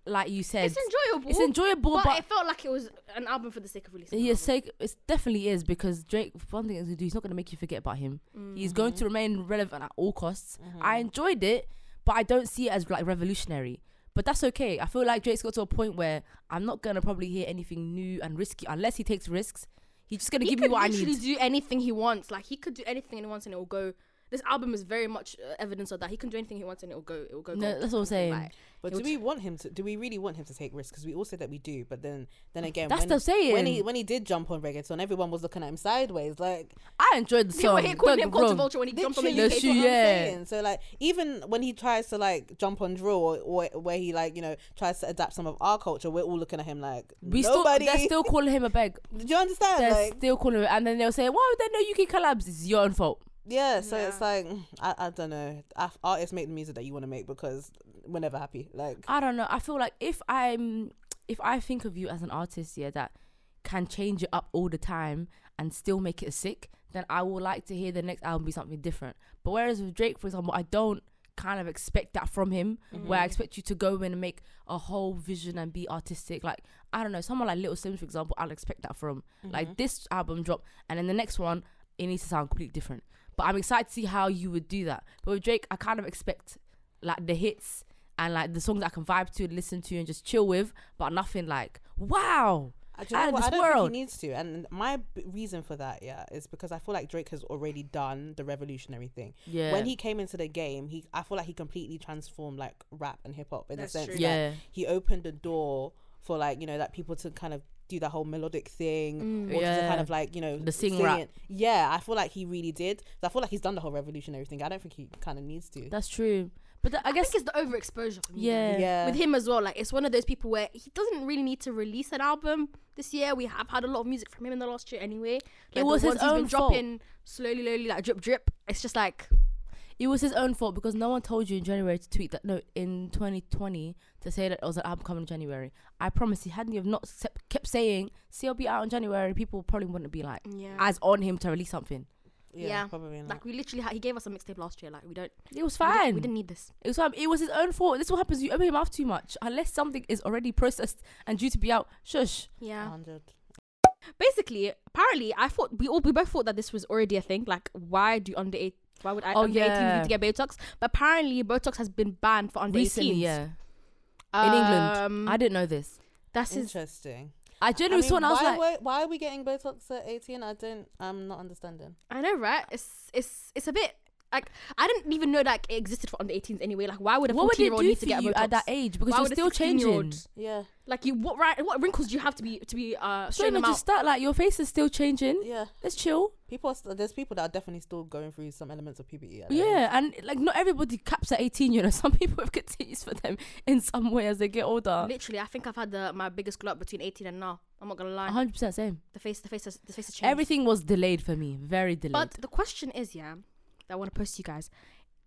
Like you said, it's enjoyable. It's enjoyable, but, but it felt like it was an album for the sake of releasing. Yeah, sake. It definitely is, because Drake. One thing is to do. He's not going to make you forget about him. Mm-hmm. He's going to remain relevant at all costs. Mm-hmm. I enjoyed it, but I don't see it as like revolutionary. But that's okay. I feel like Drake's got to a point where I'm not going to probably hear anything new and risky unless he takes risks. He's just going to give me what I need. He could literally do anything he wants. Like, he could do anything he wants, and it will go. This album is very much uh, evidence of that. He can do anything he wants and it'll go, it'll go. No, gold. That's what I'm saying. Like, but do we want him to, do we really want him to take risks? Because we all said that we do, but then, then again, that's when, the saying. When he, when he did jump on reggaeton, everyone was looking at him sideways. Like, I enjoyed the song. They were here calling him Culture Vulture when he jumped on the U K, yeah. Saying. So like, even when he tries to like jump on drill or, or where he like, you know, tries to adapt some of our culture, we're all looking at him like, we nobody. Still, they're still calling him a beg. Do you understand? They're like, still calling him, and then they'll say, well, then no U K collabs, it's your own fault. Yeah, so yeah. It's like, I, I don't know. Artists make the music that you want to make, because we're never happy. Like, I don't know. I feel like if I'm, if I think of you as an artist, yeah, that can change it up all the time and still make it sick, then I would like to hear the next album be something different. But whereas with Drake, for example, I don't kind of expect that from him, mm-hmm. where I expect you to go in and make a whole vision and be artistic. Like, I don't know, someone like Little Sims, for example, I'll expect that from. Mm-hmm. Like, this album drop, and then the next one, it needs to sound completely different. But I'm excited to see how you would do that. But with Drake, I kind of expect like the hits and like the songs that I can vibe to and listen to and just chill with, but nothing like, wow, do you know what? I don't world. think he needs to. And my b- reason for that, yeah, is because I feel like Drake has already done the revolutionary thing. Yeah. When he came into the game, he I feel like he completely transformed like rap and hip hop in That's the sense true. that yeah. he opened the door for like, you know, that people to kind of do that whole melodic thing, mm, or yeah. just kind of like, you know, the sing, sing rap. Yeah, I feel like he really did. So I feel like he's done the whole revolutionary thing. I don't think he kind of needs to. That's true. But the, I, I guess it's the overexposure for me. Yeah. yeah. With him as well. Like, it's one of those people where he doesn't really need to release an album this year. We have had a lot of music from him in the last year anyway. Like, it was his own fault. He's been dropping slowly, slowly, like drip, drip. It's just like... It was his own fault, because no one told you in January to tweet that. No, in twenty twenty to say that it was an album coming in January. I promise, he hadn't. You have not kept saying C L B out in January, people probably wouldn't be like yeah. as on him to release something. Yeah, yeah. Probably not. Like, we literally had, he gave us a mixtape last year. Like, we don't. It was fine. We didn't, we didn't need this. It was fine. It was his own fault. This is what happens. You open your mouth too much. Unless something is already processed and due to be out. Shush. Yeah. one hundred Basically, apparently, I thought we all we both thought that this was already a thing. Like, why do under eight? Why would I oh, under yeah. eighteen need to get Botox? But apparently Botox has been banned for under eighteen. Yeah. Um, in England. I didn't know this. That's interesting. His, I genuinely saw, and I was like, why, why are we getting Botox at eighteen? I don't I'm not understanding. I know, right? It's it's it's a bit like, I didn't even know like it existed for under eighteens anyway. Like, why would a fourteen year old need to get a Botox at that age? Because why you're still changing. Yeah. Like, you what right what wrinkles do you have to be to be uh showing them out? Just start, like, your face is still changing. Yeah. Let's chill. People are st- there's people that are definitely still going through some elements of puberty. Yeah, and like, not everybody caps at eighteen, you know. Some people have continues for them in some way as they get older. Literally, I think I've had the, my biggest glow up between eighteen and now. I'm not gonna lie. one hundred percent same. The face, the face, has, the face has changed. Everything was delayed for me, very delayed. But the question is, yeah, that I want to post to you guys.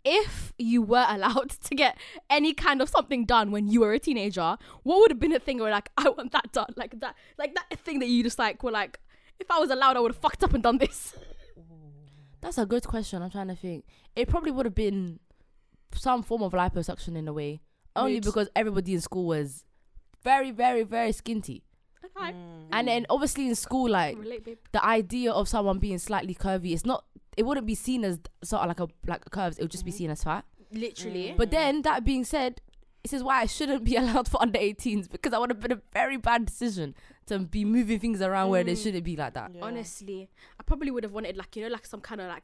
If you were allowed to get any kind of something done when you were a teenager, what would have been a thing where like, I want that done, like that, like that thing that you just like were like, if I was allowed, I would have fucked up and done this. That's a good question. I'm trying to think. It probably would have been some form of liposuction in a way, only Mood. because everybody in school was very, very, very skinty. Okay. Mm. And then obviously in school, like relate, the idea of someone being slightly curvy, it's not. It wouldn't be seen as sort of like a like curves. It would just mm-hmm. be seen as fat. Literally. Mm-hmm. But then that being said, this is why I shouldn't be allowed for under eighteens, because that would have been a very bad decision to be moving things around mm. where they shouldn't be like that. Yeah. Honestly, I probably would have wanted like you know like some kind of like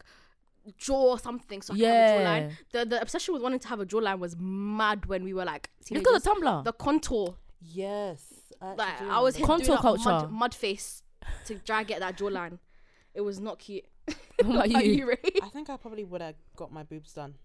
jaw or something. So I yeah. could have a jawline. The the obsession with wanting to have a jawline was mad when we were like teenagers. Look at the Tumblr. The contour. Yes. I like I was contour culture. Mud, mud face to try get that jawline. It was not cute. What about you? I think I probably would have got my boobs done,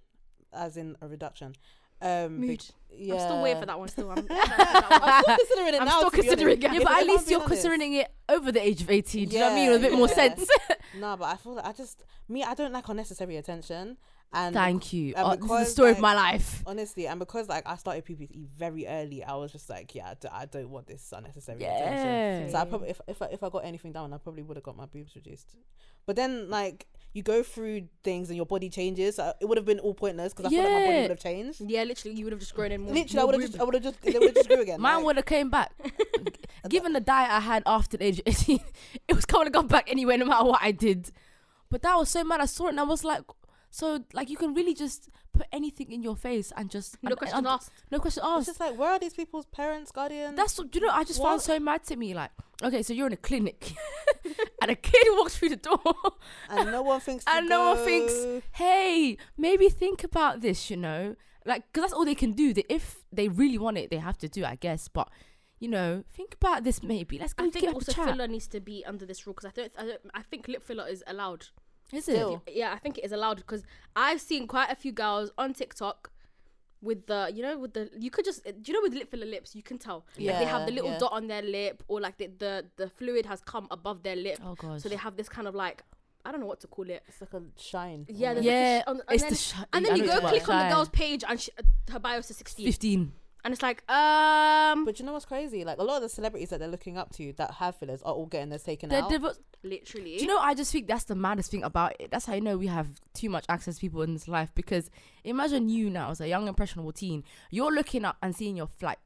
as in a reduction. Um, Mood. Yeah. I'm still waiting for that one. Still, I'm, I'm still considering it I'm now. I'm still considering it. Yeah, but at least you're considering it over the age of eighteen. Do yeah, you know what I mean? With a bit yeah. more sense. No, but I feel like I just me. I don't like unnecessary attention. And thank you. And oh, because, this is the story like, of my life. Honestly, and because like I started puberty very early, I was just like, yeah, I, d- I don't want this unnecessary yeah. attention. So I probably, if if I, if I got anything down, I probably would have got my boobs reduced. But then like you go through things and your body changes. So it would have been all pointless because I yeah. feel like my body would have changed. Yeah, literally, you would have just grown in more. Literally, more I would have just, I would have just, they would have just grew again. Mine like, would have came back. Given the diet I had after the age of eighteen, it was kind of gone back anyway, no matter what I did. But that was so mad. I saw it and I was like. So, like, you can really just put anything in your face and just... No and, question and, asked. No question asked. It's just like, where are these people's parents, guardians? That's what, you know, I just what? found so mad to me. Like, okay, so you're in a clinic and a kid walks through the door. And no one thinks And no go. one thinks, hey, maybe think about this, you know? Like, because that's all they can do. They, if they really want it, they have to do, I guess. But, you know, think about this maybe. Let's go I think also filler needs to be under this rule because I don't, I don't, I think lip filler is allowed. Is it? Still. Yeah, I think it is allowed because I've seen quite a few girls on TikTok with the, you know, with the, you could just, do you know with lip filler lips, you can tell. Yeah. Like they have the little yeah. dot on their lip or like the, the, the fluid has come above their lip. Oh, gosh. So they have this kind of like, I don't know what to call it. It's like a shine. Yeah. Like yeah. A sh- on, and it's then, the shine. And then you go click on the girl's page and she, her bio says sixteen. fifteen. And it's like, um... But you know what's crazy? Like, a lot of the celebrities that they're looking up to that have fillers are all getting theirs taken out. Div- Literally. Do you know, I just think that's the maddest thing about it. That's how you know we have too much access to people in this life. Because imagine you now, as a young, impressionable teen, you're looking up and seeing your flight.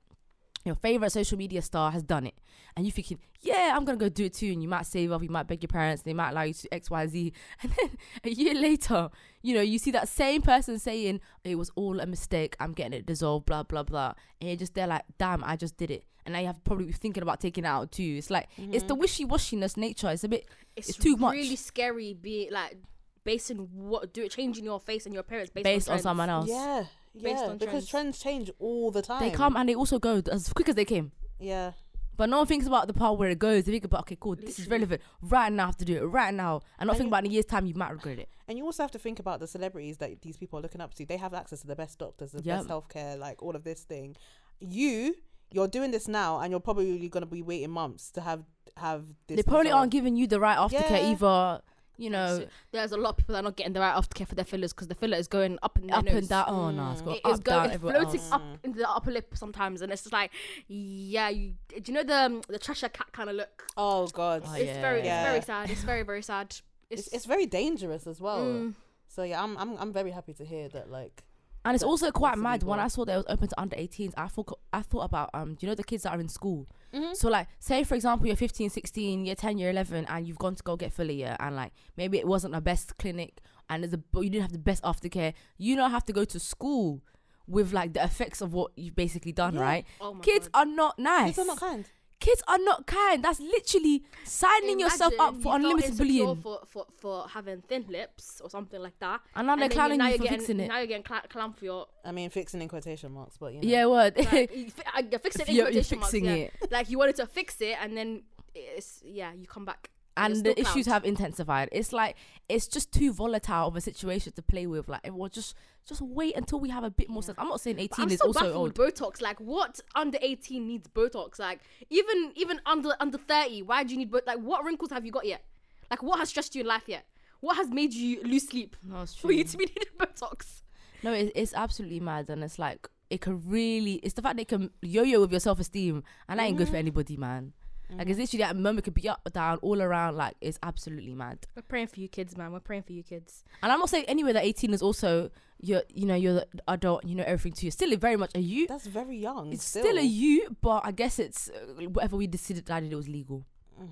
Your favourite social media star has done it. And you're thinking, yeah, I'm going to go do it too. And you might save up, you might beg your parents, they might allow you to X, Y, Z. And then a year later, you know, you see that same person saying, it was all a mistake, I'm getting it dissolved, blah, blah, blah. And you're just there like, damn, I just did it. And now you have to probably be thinking about taking it out too. It's like, mm-hmm. it's the wishy-washiness nature. It's a bit, it's, it's too much. It's really scary being like, based on what, do it changing your face and your appearance based, based on, on someone else. Yeah. Based yeah, on because trends. trends change all the time. They come and they also go as quick as they came. Yeah. But no one thinks about the part where it goes. They think about, okay, cool, Literally. this is relevant. Right now, I have to do it. Right now. And not and think you, about in a year's time, you might regret it. And you also have to think about the celebrities that these people are looking up to. They have access to the best doctors, the yep. best healthcare, like all of this thing. You, you're doing this now and you're probably going to be waiting months to have, have this. They probably result. aren't giving you the right aftercare yeah. either. You know, so there's a lot of people that are not getting the right aftercare for their fillers because the filler is going up and down. Up nose. and down. Oh, no. It's, it up, is going, down, it's floating else. up into the upper lip sometimes. And it's just like, yeah, you, do you know the um, the Cheshire Cat kind of look? Oh, God. It's, oh, yeah. very, yeah. it's very sad. It's very, very sad. It's, it's, it's very dangerous as well. Mm. So, yeah, I'm, I'm I'm very happy to hear that, like... And it's also quite mad. When I saw that it was open to under eighteens, I thought, I thought about, um, do you know the kids that are in school? Mm-hmm. So like, say for example, you're fifteen, sixteen, you're ten, you're eleven, and you've gone to go get filler, and like maybe it wasn't the best clinic, and there's a you didn't have the best aftercare. You now have to go to school with like the effects of what you've basically done, yeah. right? Oh my Kids God. are not nice. Kids are not kind. Kids are not kind. That's literally signing Imagine yourself up for unlimited bullying. For, for, for having thin lips or something like that. And now they're clowning you, now you for getting, fixing it. Now you're getting cl- clown for your... I mean, fixing in quotation marks, but you know. Yeah, what? Like, you fi- you're fixing in you're, quotation you're fixing marks, yeah. it. Like, you wanted to fix it and then, it's yeah, you come back. And, and the clowned. issues have intensified. It's like, it's just too volatile of a situation to play with. Like, everyone just... Just wait until we have a bit more sense. I'm not saying eighteen is also old. Botox, like what under eighteen needs Botox? Like even even under under thirty, why do you need Botox? Like what wrinkles have you got yet? Like what has stressed you in life yet? What has made you lose sleep? No, it's true. For you to be needing Botox. No, it's, it's absolutely mad. And it's like, it can really, it's the fact that it can yo-yo with your self-esteem. And that mm-hmm. ain't good for anybody, man. Mm-hmm. Like, it's literally that moment could be up, down, all around. Like, it's absolutely mad. We're praying for you kids, man. We're praying for you kids. And I'm not saying anywhere that eighteen is also, you're, you know, you're the adult, you know everything too. You're still very much a you. That's very young. It's still, still a you, but I guess it's uh, whatever we decided that it was legal. Mm.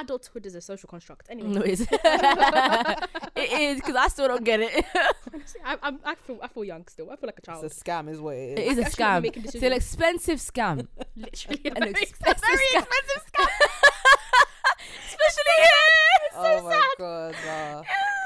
Adulthood is a social construct anyway. No, it is. It is, because I still don't get it. Honestly, I, I'm, I feel I feel young still. I feel like a child. It's a scam is what it is. It is a scam. It's an expensive scam. Literally an very expensive, very scam. expensive scam. Especially here. It's so oh my sad. God, nah.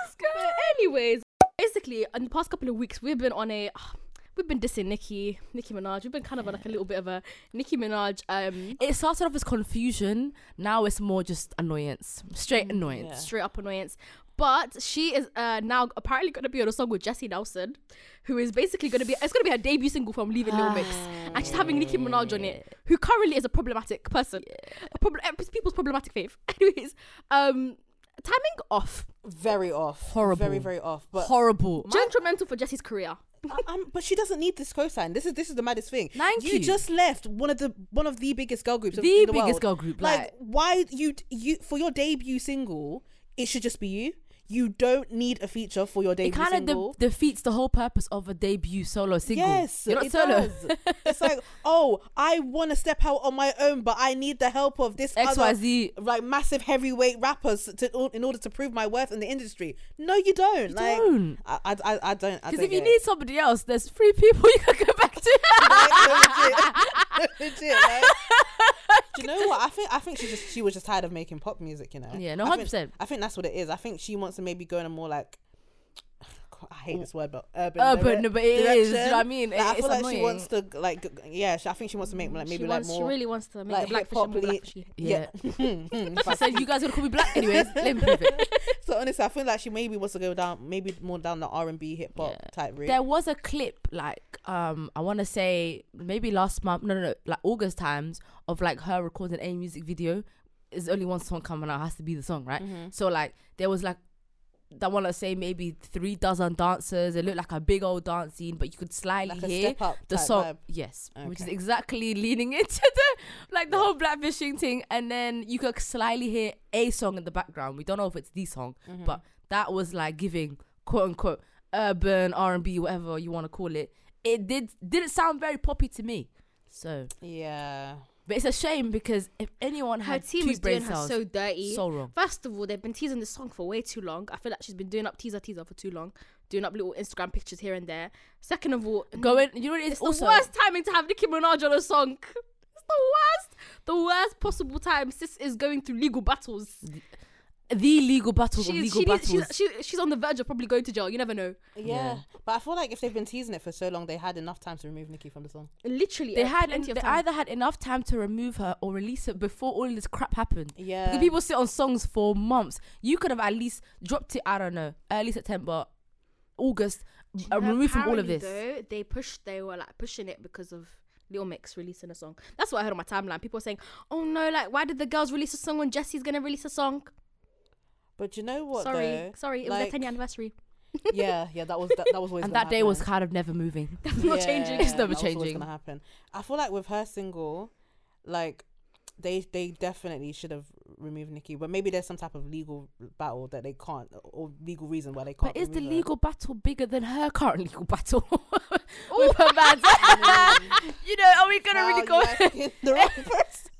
It's good. But anyways, basically in the past couple of weeks we've been on a oh, We've been dissing Nicki, Nicki Minaj. We've been kind of yeah. like a little bit of a Nicki Minaj. Um, it started off as confusion. Now it's more just annoyance. Straight annoyance. Yeah. Straight up annoyance. But she is uh, now apparently going to be on a song with Jesy Nelson, who is basically going to be, it's going to be her debut single from Leaving Little Mix. And she's having Nicki Minaj on it, who currently is a problematic person. Yeah. A prob- people's problematic fave. Anyways, um... timing off, very off, horrible, very very off, but horrible, detrimental for Jessy's career. um, but she doesn't need this cosign. This is this is the maddest thing. Thank you. You just left one of the one of the biggest girl groups, the, in the biggest world. girl group. Like, like why you you for your debut single, it should just be you. You don't need a feature for your debut single. It kind single. of de- defeats the whole purpose of a debut solo single. Yes, You're not it solo. does. It's like, oh, I want to step out on my own, but I need the help of this X Y Z other, like, massive heavyweight rappers to, in order to prove my worth in the industry. No, you don't. You like, don't. I, I, I don't. Because if you need it. somebody else, there's three people you can go back to. Like, no, legit. No, legit, like. Do you know what? I think I think she just she was just tired of making pop music, you know? Yeah, no, one hundred percent. I think, I think that's what it is. I think she wants to maybe go in a more like, I hate this word, but urban. Urban, no, but it direction. is. You know what I mean? Like, it, I feel it's like annoying. She wants to, like, yeah, I think she wants to make like maybe she wants, like more. She really wants to make like, a black pop. Yeah. I said, you guys are going to call me black anyways. Let me prove it. So honestly, I feel like she maybe wants to go down, maybe more down the R and B hip hop yeah. type route. There was a clip, like, um, I want to say maybe last month, no, no, no, like August times, of like her recording a music video. There's only one song coming out, it has to be the song, right? Mm-hmm. So, like, there was like, I want to say maybe three dozen dancers. It looked like a big old dance scene, but you could slightly like hear the song. Vibe. Yes, okay. Which is exactly leaning into the like the yeah. whole blackfishing thing. And then you could slightly hear a song in the background. We don't know if it's the song, mm-hmm. but that was like giving quote unquote urban R and B, whatever you want to call it. It did didn't sound very poppy to me. So yeah. But it's a shame because if anyone had her team two is brain doing cells, her so dirty. So wrong. First of all, they've been teasing the song for way too long. I feel like she's been doing up teaser teaser for too long, doing up little Instagram pictures here and there. Second of all, going you know what it is it's also, the worst timing to have Nicki Minaj on a song. It's the worst, the worst possible time. Sis is going through legal battles. The legal battles she's, of legal she needs, battles. She's, she, she's on the verge of probably going to jail. You never know. Yeah. yeah. But I feel like if they've been teasing it for so long, they had enough time to remove Nicki from the song. Literally. They, uh, had, they either had enough time to remove her or release it before all this crap happened. Yeah. Because people sit on songs for months. You could have at least dropped it, I don't know, early September, August, uh, removed from all of this. Though, they pushed, they were like pushing it because of Little Mix releasing a song. That's what I heard on my timeline. People were saying, oh no, like why did the girls release a song when Jessy's going to release a song? But you know what? Sorry, though? sorry, it like, was their ten year anniverary. Yeah, yeah, that was that, that was always. And that happen. day was kind of never moving. That's not yeah, changing. It's never that changing. Was gonna happen. I feel like with her single, like they they definitely should have removed Nicki, but maybe there's some type of legal battle that they can't, or legal reason why they can't. But is the legal her. battle bigger than her current legal battle? With her man, you know, are we gonna wow, really go? Like the wrong person.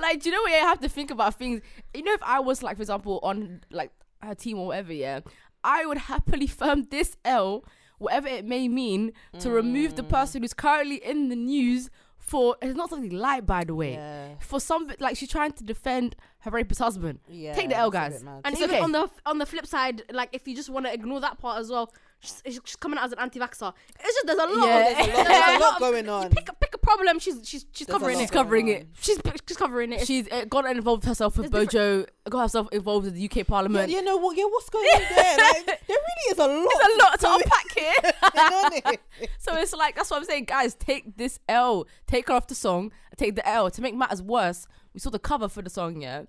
Like, do you know what? I have to think about things. You know, if I was like, for example, on like her team or whatever, yeah, I would happily firm this L, whatever it may mean, to mm. remove the person who's currently in the news for. It's not something light, by the way. Yeah. For some, like she's trying to defend her rapist husband. Yeah, take the L, guys. And it's even okay. on the on the flip side, like if you just want to ignore that part as well. She's, she's coming out as an anti-vaxxer. It's just there's a lot. Yeah. There's a lot, there's a lot of, going on. Pick a, pick a problem. She's she's she's there's covering it. She's covering it. She's she's covering it. She's uh, got involved herself with it's Bojo. Different. Got herself involved with the U K Parliament. Yeah, you know what? Yeah, what's going on there? Like, there really is a lot. There's a lot to unpack here. it? So it's like that's what I'm saying, guys. Take this L. Take her off the song. Take the L. To make matters worse, we saw the cover for the song. Yeah.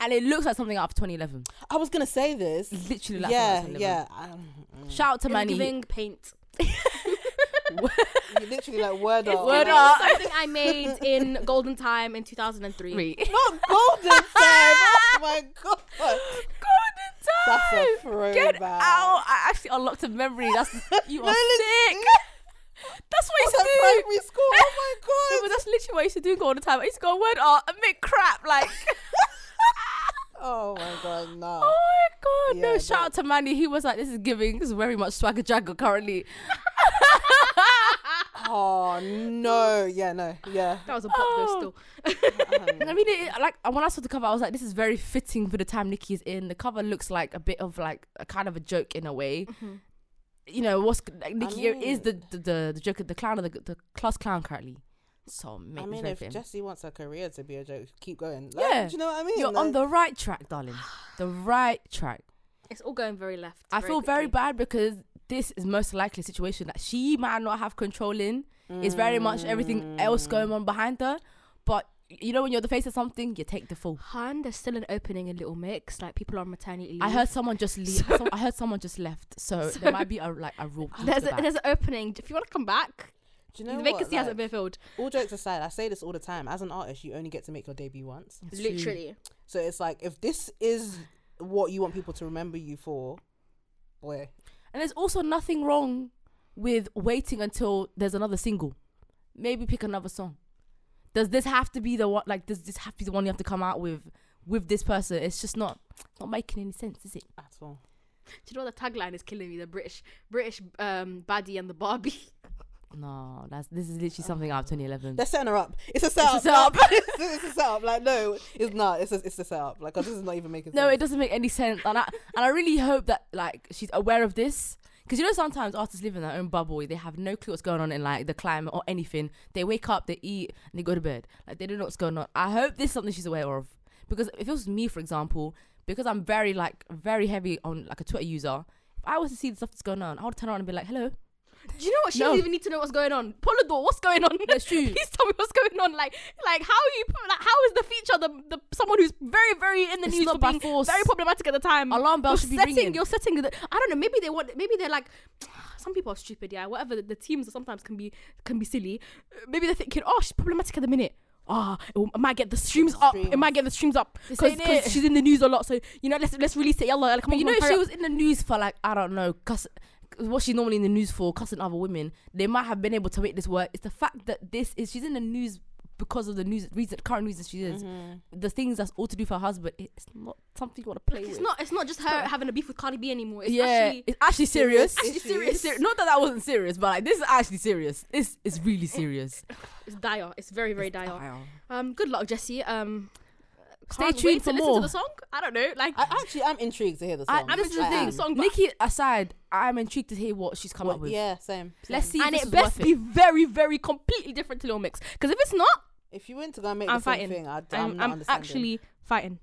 and it looks like something after twenty eleven. I was gonna say this. It's literally like yeah, after yeah. Um, shout out to Manny. Giving paint. You're literally like word art. Word art. Something I made in golden time in two thousand three. Wait. Not golden time. Oh my god. Golden time. That's a throwback. Get out. I actually unlocked a memory. That's you no, are sick. That's what you do. Primary school. Oh my god. No, but that's literally what I used to do in golden time. I used to go word art and make crap like. Oh my god, no. Oh my god, yeah, no. But... shout out to Manny. He was like, this is giving. This is very much Swagger Jagger currently. Oh no, yeah, no, yeah. That was a pop oh. though still. I mean, it, like when I saw the cover, I was like, this is very fitting for the time Nicki is in. The cover looks like a bit of like a kind of a joke in a way. Mm-hmm. You know, what's like, Nicki I mean, is the, the, the, the joke, the clown, of the, the class clown currently. So I mean, if Jesy wants her career to be a joke, keep going. Like, yeah, do you know what I mean? You're like, on the right track, darling. The right track. It's all going very left. I very feel quickly. very bad because this is most likely a situation that she might not have control in. Mm. It's very much everything else going on behind her. But you know, when you're the face of something, you take the fall. Hun, there's still an opening in Little Mix. Like people are on maternity leave. I heard someone just leave. So Some, I heard someone just left. So, so there might be a like a rule. There's a, the there's an opening. If you want to come back. Do you know the vacancy like, hasn't been filled. All jokes aside, I say this all the time. As an artist, you only get to make your debut once. That's literally. True. So it's like, if this is what you want people to remember you for, boy. And there's also nothing wrong with waiting until there's another single. Maybe pick another song. Does this have to be the one? Like, does this have to be the one you have to come out with with this person? It's just not not making any sense, is it? At all. Do you know what the tagline is killing me? The British British um, baddie and the Barbie. No, that's this is literally something out of twenty eleven. They're setting her up. It's a setup. It's a setup. it's a setup. Like no, it's not. It's a, it's a setup. Like oh, this is not even making sense. No, it doesn't make any sense. And I and I really hope that like she's aware of this because you know sometimes artists live in their own bubble. They have no clue what's going on in like the climate or anything. They wake up, they eat, and they go to bed. Like they don't know what's going on. I hope this is something she's aware of because if it was me, for example, because I'm very like very heavy on like a Twitter user. If I was to see the stuff that's going on, I would turn around and be like, hello. Do you know what? She no. doesn't even need to know what's going on. Polydor, what's going on? That's true. Please tell me what's going on. Like, like how are you? Like, how is the feature the, the someone who's very, very in the it's news for being force. very problematic at the time? Alarm bells should be ringing. You're setting. The, I don't know. Maybe they want. Maybe they're like. Some people are stupid. Yeah, whatever. The, the teams sometimes can be can be silly. Maybe they're thinking, oh, she's problematic at the minute. Ah, oh, it might get the streams up. Streams. It might get the streams up because she's in the news a lot. So you know, let's let's release it. Yalla, like, come but on, you know, she up. was in the news for like I don't know, cause. what she's normally in the news for, cussing other women. They might have been able to make this work. It's the fact that this is she's in the news because of the news reason, current reasons she is. Mm-hmm. The things that's all to do for her husband, it's not something you want to play it's with. Not, it's not just it's her not, having a beef with Cardi B anymore. It's yeah, actually... It's actually serious. It's actually serious. serious. Not that that wasn't serious, but like, this is actually serious. It's, it's really serious. It's dire. It's very, very it's dire. dire. Um, good luck, Jesy. Um... Stay tuned for to more. Listen to the song. I don't know. Like I, actually, I'm intrigued to hear the song. I, I'm intrigued to hear the song. Nicki aside, I'm intrigued to hear what she's come well, up with. Yeah, same. same. Let's see. And if it best be it. very, very completely different to Little Mix. Because if it's not, if you went to go and make I'm the same thing, I'd, I'm, I'm, not I'm actually fighting.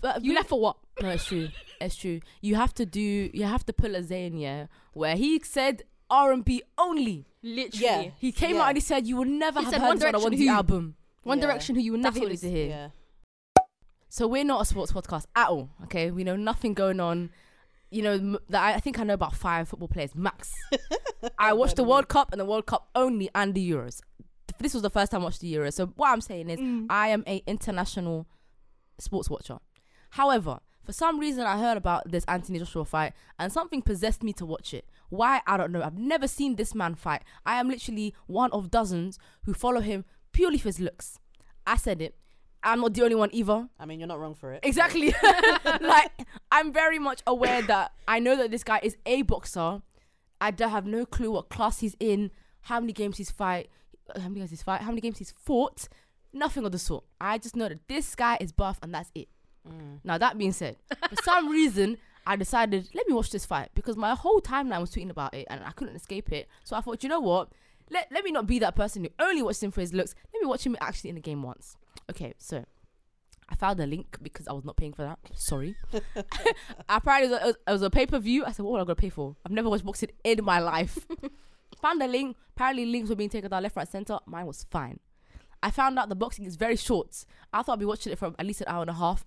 But you left for what? No, it's true. It's true. You have to do. You have to pull a Zayn, yeah, where he said R and B only. Literally, yeah. he came yeah. out and he said, "You will never he have heard this on a One Direction album. One Direction, who you will never hear to hear." So we're not a sports podcast at all, okay? We know nothing going on. You know, m- that I, I think I know about five football players, max. I watched the World Cup and the World Cup only and the Euros. This was the first time I watched the Euros. So what I'm saying is mm. I am an international sports watcher. However, for some reason I heard about this Anthony Joshua fight and something possessed me to watch it. Why? I don't know. I've never seen this man fight. I am literally one of dozens who follow him purely for his looks. I said it. I'm not the only one either. I mean, you're not wrong for it. Exactly. Like, I'm very much aware that I know that this guy is a boxer. I don't have no clue what class he's in, how many games he's fight, how many games he's fight, how many games he's fought. Nothing of the sort. I just know that this guy is buff and that's it. Mm. Now, that being said, for some reason, I decided, let me watch this fight because my whole timeline was tweeting about it and I couldn't escape it. So I thought, you know what? Let, let me not be that person who only watches him for his looks. Let me watch him actually in the game once. Okay, so I found a link because I was not paying for that. Sorry. Apparently, it was a, a, a pay-per-view. I said, what am I going to pay for? I've never watched boxing in my life. Found a link. Apparently, links were being taken down left, right, center. Mine was fine. I found out the boxing is very short. I thought I'd be watching it for at least an hour and a half.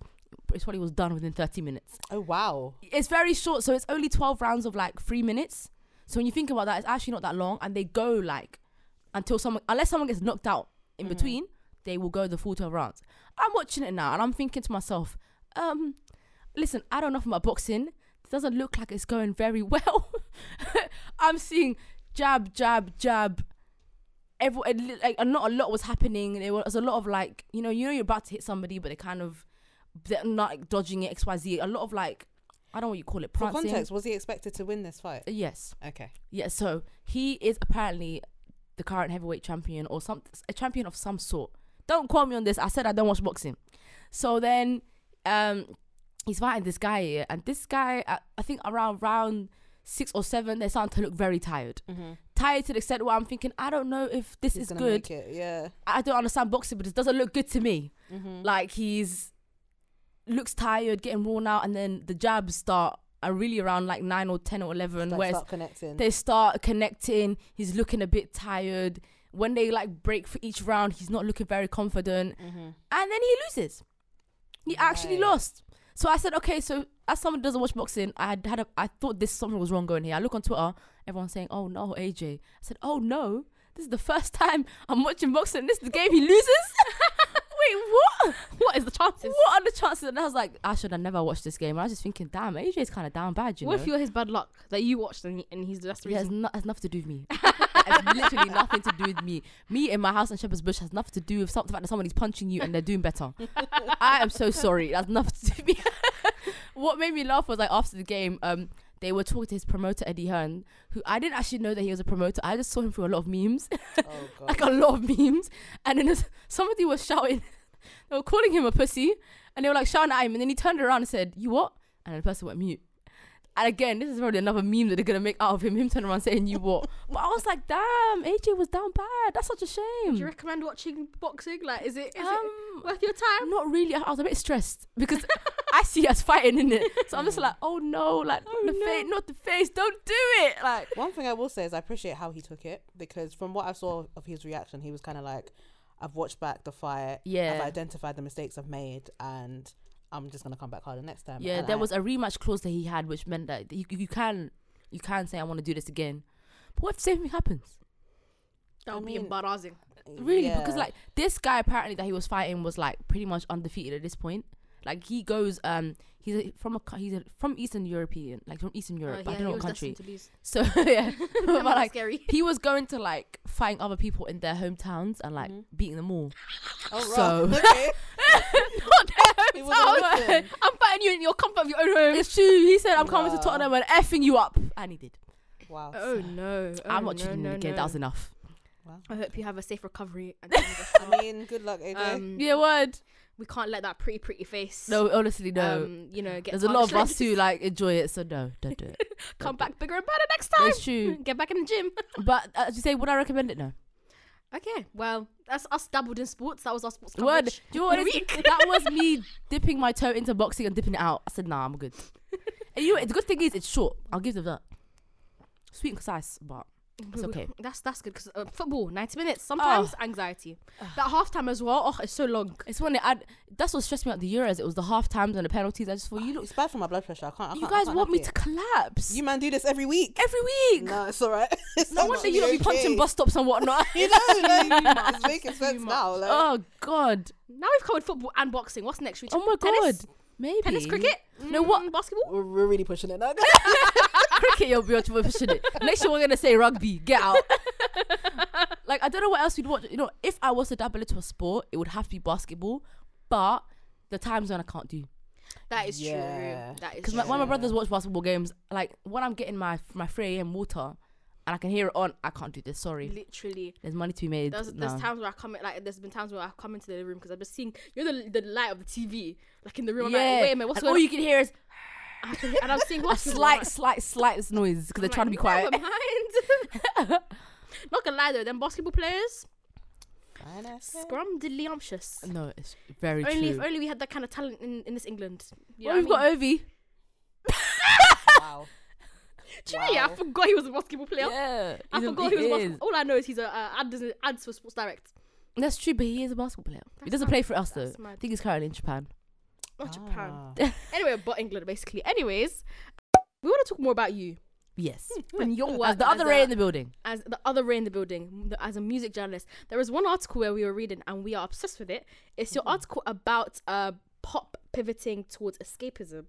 it probably was done within thirty minutes. Oh, wow. It's very short. So it's only twelve rounds of like three minutes. So when you think about that, it's actually not that long. And they go like until someone, unless someone gets knocked out in mm-hmm. between, they will go the full twelve rounds. I'm watching it now and I'm thinking to myself, um, listen, I don't know from my boxing. It doesn't look like it's going very well. I'm seeing jab, jab, jab. Every, like, not a lot was happening. There was a lot of like, you know, you know you're about to hit somebody, but they kind of, they're not like, dodging it, X Y Z. A lot of like, I don't know what you call it, prancing. For context, was he expected to win this fight? Yes. Okay. Yeah, so he is apparently the current heavyweight champion or some a champion of some sort. Don't quote me on this. I said I don't watch boxing. So then um, he's fighting this guy here. And this guy, I, I think around round six or seven, they're starting to look very tired. Mm-hmm. Tired to the extent where I'm thinking, I don't know if this he's is good. It, yeah. I don't understand boxing, but it doesn't look good to me. Mm-hmm. Like he's... looks tired, getting worn out, and then the jabs start are really around like nine or ten or eleven, where they start connecting. He's looking a bit tired. When they like break for each round, he's not looking very confident. Mm-hmm. And then he loses. He right. actually lost. So I said, okay, so as someone who doesn't watch boxing, I had, had a, I thought this something was wrong going here. I look on Twitter, everyone's saying, oh no, A J. I said, oh no, this is the first time I'm watching boxing. This is the game he loses. Wait, what? What is the chances? What are the chances? And I was like, I should have never watched this game. And I was just thinking, damn, A J's kind of down bad, you what know? What if you're his bad luck that you watched and, he, and he's the rest of the reason? It has, no, has nothing to do with me. It has literally nothing to do with me. Me in my house in Shepherd's Bush has nothing to do with some, the fact that somebody's punching you and they're doing better. I am so sorry. That's nothing to do with me. What made me laugh was like after the game, um, they were talking to his promoter, Eddie Hearn, who I didn't actually know that he was a promoter. I just saw him through a lot of memes. Oh, God. Like a lot of memes. And then somebody was shouting, they were calling him a pussy, and they were like shouting at him, and then he turned around and said, you what? And then the person went mute. And again, this is probably another meme that they're going to make out of him, him turning around saying, you what? But I was like, damn, A J was down bad. That's such a shame. Do you recommend watching boxing? Like, is it, is um, it worth your time? Not really. I, I was a bit stressed because I see us fighting, in it? So I'm just like, oh no, like, oh, not, the no. Face, not the face, don't do it. Like, one thing I will say is I appreciate how he took it, because from what I saw of his reaction, he was kind of like, I've watched back the fight. Yeah. I've identified the mistakes I've made, and I'm just gonna come back harder next time. Yeah, and there I, was a rematch clause that he had, which meant that you, you can, you can say I want to do this again. But what if the same thing happens? That would I mean, be embarrassing. Really, yeah. Because like this guy apparently that he was fighting was like pretty much undefeated at this point. Like he goes, um, he's a, from a he's a, from Eastern European, like from Eastern Europe. Oh, yeah, I don't know what country. So yeah, but like scary. He was going to like fighting other people in their hometowns and like mm-hmm. beating them all. Oh, so right. Okay. Not their hometown. I'm fighting you in your comfort of your own home. It's true. He said, "I'm wow. coming to Tottenham and effing you up," and he did. Wow. Oh no. Oh, I'm watching no, him no, again. No. That was enough. Wow. I hope you have a safe recovery. And I mean, good luck, A J. Um, yeah, word. We can't let that pretty, pretty face. No, honestly, no. Um, you know, get there's a lot of us who like enjoy it, so no, don't do it. Come don't back it. Bigger and better next time. That's true. Get back in the gym. But as you say, would I recommend it? No. Okay, well, that's us dabbled in sports. That was our sports coverage. Word. Do you know what? That was me dipping my toe into boxing and dipping it out. I said, nah, I'm good. And you know, the good thing is it's short. I'll give them that. Sweet and concise, but. It's okay. That's that's good because uh, football ninety minutes sometimes oh. anxiety. That halftime as well. Oh, it's so long. It's when it add. That's what stressed me out the Euros. It was the half times and the penalties. I just thought you look. It's bad for my blood pressure. I can't. I you can't, guys I can't want me it. to collapse. You man do this every week. Every week. No, it's alright. No wonder you don't be punching bus stops and whatnot. You know, it's making sense now. Like. Oh God. Now we've covered football and boxing. What's next? We oh my tennis? God. Maybe tennis, cricket. Mm. No, what? Basketball. We're, we're really pushing it now. Cricket, you'll be pushing it. Next year we're gonna say rugby. Get out. Like I don't know what else we'd watch. You know, if I was to dabble into a sport, it would have to be basketball. But the time zone I can't do. That is yeah. true. That is because when my brothers watch basketball games, like when I'm getting my my three a.m. water, and I can hear it on, I can't do this. Sorry. Literally. There's money to be made. There's, no. there's times where I come in, like there's been times where I come into the room because I've been seeing you know the the light of the T V, like in the room. Yeah. I'm like, wait a minute, what's going on? All you can hear is. And I'm seeing a slight, slight, slight noise because they're like, trying to be quiet. Never mind. Not gonna lie though, them basketball players, scrum delicious. No, it's very only true. Only if only we had that kind of talent in, in this England. You well, we've got Ovi. Wow. Do you wow. know, yeah, I forgot he was a basketball player. Yeah, I forgot a, he was. A basketball. All I know is he's a uh, ad ads for Sports Direct. That's true, but he is a basketball player. That's he doesn't mad. play for us that's though. Mad. I think he's currently in Japan. Not ah. Japan. Anyway, but England, basically. Anyways, we want to talk more about you. Yes. And your work. As the other as Ray a, in the building. As the other Ray in the building. As a music journalist. There was one article where we were reading and we are obsessed with it. It's your mm-hmm. article about uh, pop pivoting towards escapism.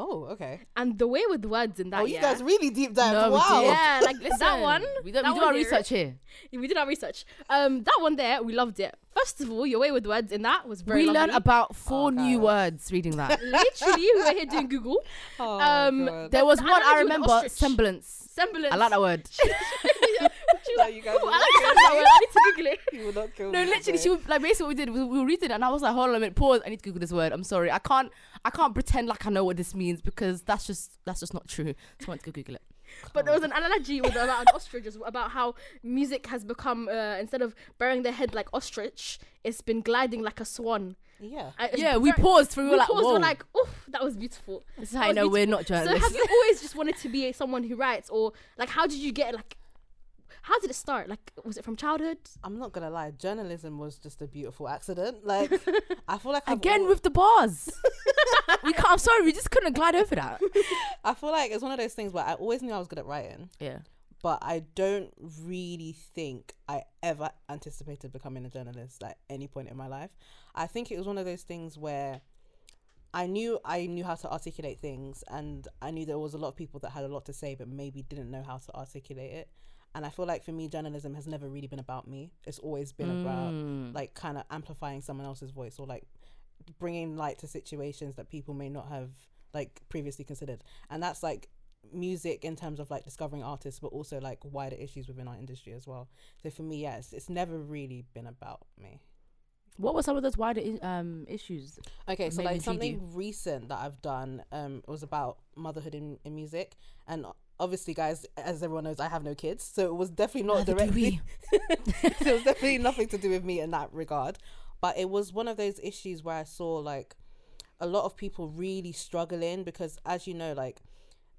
Oh, okay. And the way with words in that. Oh, you yeah. guys really deep dive. No, wow. Yeah, like listen, that one. We, don't, that we do one our there, research here. We did our research. Um, that one there, we loved it. First of all, your way with words in that was very. We lovely. learned about four oh, new words reading that. Literally, we were here doing Google. Oh, um, God. There was the one I remember. Semblance. Semblance. I like that word. She was no, like, you guys cool, I like that word. I need to Google it. You will not kill no, me literally, she was, like basically what we did was we were reading it, and I was like, hold on a minute, pause. I need to Google this word. I'm sorry, I can't. I can't pretend like I know what this means because that's just that's just not true. So I went to go Google it. Come but on. There was an analogy with about an ostrich about how music has become uh, instead of burying their head like ostrich, it's been gliding like a swan. Yeah, I, yeah. We very, paused for we were we like, paused, we're like, oof, that was beautiful. This is how I know we're not journalists. So have you always just wanted to be someone who writes, or like, how did you get like? How did it start? Like, was it from childhood? I'm not gonna lie, journalism was just a beautiful accident. Like, I feel like I've again always... with the bars. we can't. I'm sorry, we just couldn't glide over that. I feel like it's one of those things where I always knew I was good at writing. Yeah. But I don't really think I ever anticipated becoming a journalist at any point in my life. I think it was one of those things where I knew I knew how to articulate things, and I knew there was a lot of people that had a lot to say, but maybe didn't know how to articulate it. And I feel like for me, journalism has never really been about me. It's always been mm. about like kind of amplifying someone else's voice, or like bringing light to situations that people may not have like previously considered. And that's like music in terms of like discovering artists, but also like wider issues within our industry as well. So for me, yes, yeah, it's, it's never really been about me. What were some of those wider I- um, issues? Okay, so like something recent that I've done um, was about motherhood in, in music. And obviously, guys, as everyone knows, I have no kids, so it was definitely not directly. There was definitely nothing to do with me in that regard. But it was one of those issues where I saw like a lot of people really struggling because, as you know, like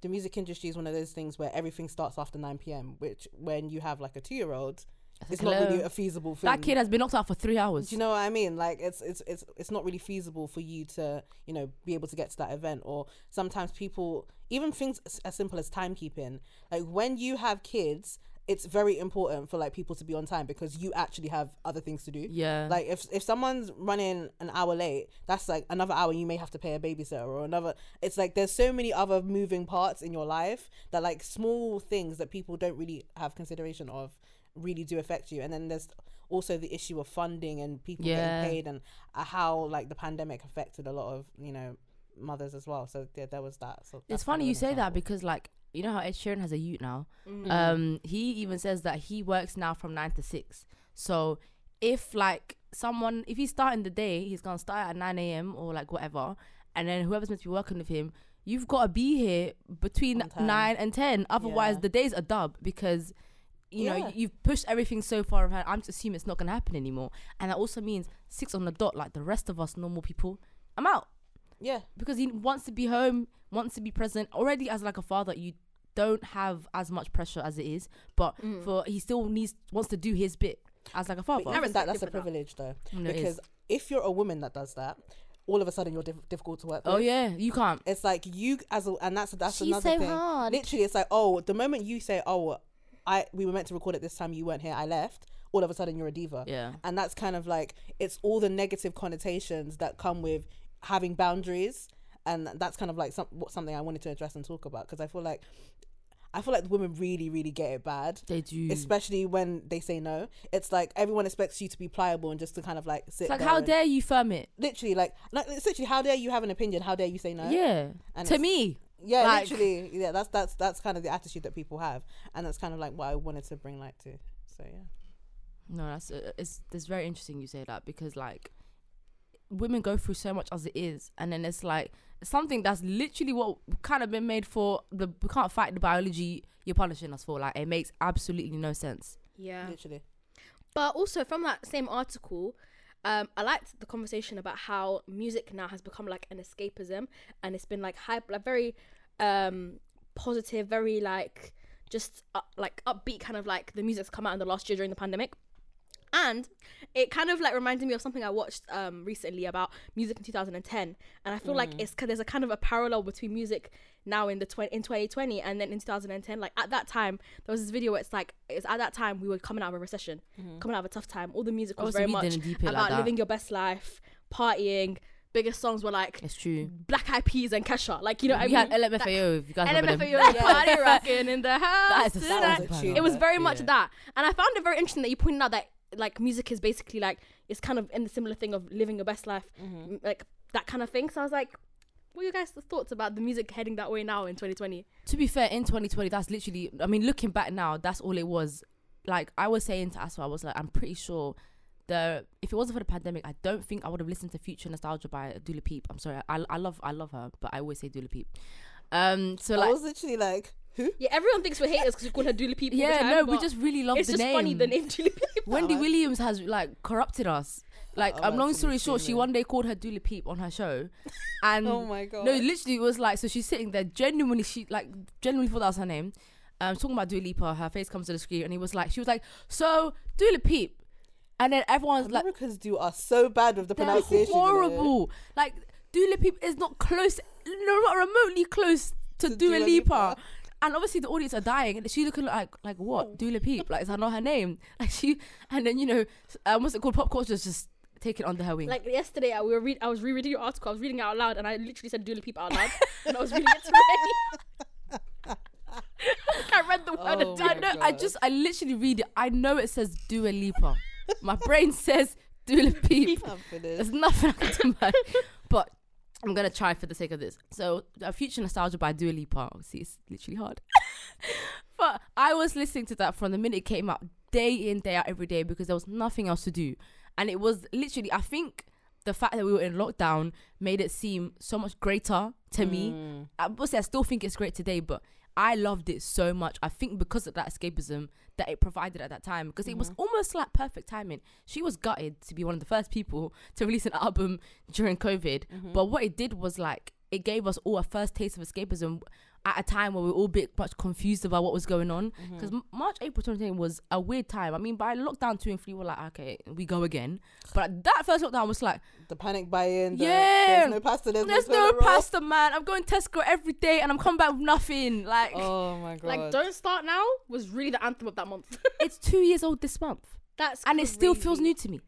the music industry is one of those things where everything starts after nine p.m. which when you have like a two-year-old, it's Hello. not really a feasible thing. That kid has been knocked out for three hours. Do you know what I mean? Like, it's it's it's it's not really feasible for you to, you know, be able to get to that event. Or sometimes people, even things as simple as timekeeping. Like, when you have kids, it's very important for, like, people to be on time because you actually have other things to do. Yeah. Like, if if someone's running an hour late, that's, like, another hour you may have to pay a babysitter or another. It's, like, there's so many other moving parts in your life that, like, small things that people don't really have consideration of really do affect you. And then there's also the issue of funding and people yeah. getting paid, and how like the pandemic affected a lot of, you know, mothers as well. So yeah, there was that. So it's funny you say that because, like, you know how Ed Sheeran has a ute now. Mm-hmm. Um, he even says that he works now from nine to six. So if like someone, if he's starting the day, he's gonna start at nine a.m. or like whatever, and then whoever's meant to be working with him, you've got to be here between nine and ten. Otherwise, yeah. the day's a dub because. You yeah. know, you've pushed everything so far ahead. I'm just assuming it's not going to happen anymore. And that also means six on the dot, like the rest of us normal people, I'm out. Yeah. Because he wants to be home, wants to be present. Already as like a father, you don't have as much pressure as it is. But mm. for he still needs wants to do his bit as like a father. But that, that's a privilege though. No, because if you're a woman that does that, all of a sudden you're diff- difficult to work with. Oh yeah, you can't. It's like you, as a, and that's, that's She's another so thing. Hard. Literally, it's like, oh, the moment you say, oh, I, we were meant to record it this time, you weren't here, I left, all of a sudden you're a diva. Yeah. And that's kind of like, it's all the negative connotations that come with having boundaries. And that's kind of like some, something I wanted to address and talk about, because I feel like I feel like the women really, really get it bad. They do. Especially when they say no. It's like everyone expects you to be pliable and just to kind of like sit It's like, there how and, dare you firm it? Literally, like, like, literally, how dare you have an opinion? How dare you say no? Yeah. And to me. Yeah, like, literally. Yeah, that's that's that's kind of the attitude that people have, and that's kind of like what I wanted to bring light to. So yeah, no, that's uh, it's it's very interesting you say that, because like women go through so much as it is, and then it's like something that's literally what kind of been made for the we can't fight the biology you're punishing us for. Like, it makes absolutely no sense. Yeah, literally. But also from that same article. Um, I liked the conversation about how music now has become like an escapism, and it's been like hype, like very um, positive, very like just uh, like upbeat, kind of like the music's come out in the last year during the pandemic. And it kind of like reminded me of something I watched um, recently about music in two thousand ten. And I feel mm. like it's there's a kind of a parallel between music now in the tw- in twenty twenty and then in two thousand ten. Like at that time, there was this video where it's like, it's at that time we were coming out of a recession, mm-hmm. coming out of a tough time. All the music was also very much about like living your best life, partying. Biggest songs were like, it's true, Black Eyed Peas and Kesha, like, you know, we I mean, had L M F A O, if you guys L M F A O party rocking in the house. That is a, that was a it was very much yeah. that, and I found it very interesting that you pointed out that like music is basically like, it's kind of in the similar thing of living your best life, mm-hmm. like that kind of thing. So I was like, what are you guys' thoughts about the music heading that way now in twenty twenty? To be fair, in twenty twenty, that's literally, I mean, looking back now, that's all it was. Like I was saying to Aswa, I was like, I'm pretty sure The, if it wasn't for the pandemic, I don't think I would have listened to Future Nostalgia by Dua Lipa. I'm sorry, I, I love I love her, but I always say Dua Lipa. Um, so I like, was literally like, who? Yeah, everyone thinks we're haters because we call her Dua Lipa. Yeah, all the time, no, we just really love the name. It's just funny, the name Dua Lipa. Wendy oh, Williams has like corrupted us. Like, oh, um, long story short, she one day called her Dua Lipa on her show, and oh my god, no, literally it was like, so she's sitting there genuinely, she like genuinely thought that was her name. Um, talking about Dua Lipa, her face comes to the screen, and he was like, she was like, so Dua Lipa. And then everyone's Americans like... Americans do are so bad with the pronunciation. Horrible. Though. Like, Dua Lipa is not close, no, not remotely close to, to Dua, Dua Lipa. Lipa. And obviously the audience are dying. And she's looking like, like what? Oh. Dua Lipa? Like, is that not her name? Like she... And then, you know, um, what's it called? Pop culture is just taking under her wing. Like yesterday, I, we were read, I was rereading your article. I was reading it out loud and I literally said Dua Lipa out loud. And I was reading it today. I read the word. Oh I know. God. I just... I literally read it. I know it says Dua Lipa. My brain says Dua Lipa. There's nothing I can do about it. But I'm going to try for the sake of this. So uh, Future Nostalgia by Dua Lipa. Obviously, it's literally hard. But I was listening to that from the minute it came out, day in, day out, every day, because there was nothing else to do. And it was literally, I think the fact that we were in lockdown made it seem so much greater to mm. me. Obviously, I still think it's great today, but I loved it so much. I think because of that escapism that it provided at that time, because mm-hmm. it was almost like perfect timing. She was gutted to be one of the first people to release an album during COVID. Mm-hmm. But what it did was like, it gave us all a first taste of escapism at a time where we were all a bit much confused about what was going on. Because mm-hmm. March, April twenty twenty was a weird time. I mean, by lockdown two and three, we were like, okay, we go again. But that first lockdown was like... The panic buy-in. The, yeah. There's no pasta. There's, there's no pasta, man. I'm going Tesco every day and I'm coming back with nothing. Like, oh my God. Like, Don't Start Now was really the anthem of that month. It's two years old this month. That's And crazy. It still feels new to me.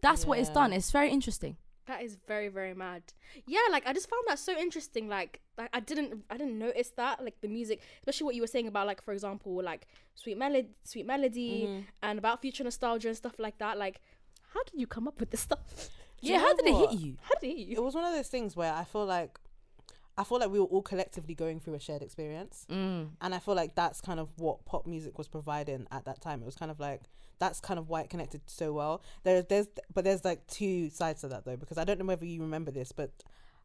That's yeah. what it's done. It's very interesting. That is very, very mad. Yeah, like, I just found that so interesting. Like, like I didn't I didn't notice that. Like, the music, especially what you were saying about, like, for example, like, Sweet, Melo- Sweet Melody mm-hmm. and about Future Nostalgia and stuff like that. Like, how did you come up with this stuff? Yeah, how did what? it hit you? How did it hit you? It was one of those things where I feel like, I feel like we were all collectively going through a shared experience. Mm. And I feel like that's kind of what pop music was providing at that time. It was kind of like, that's kind of why it connected so well. There, there's, but there's like two sides to that though, because I don't know whether you remember this, but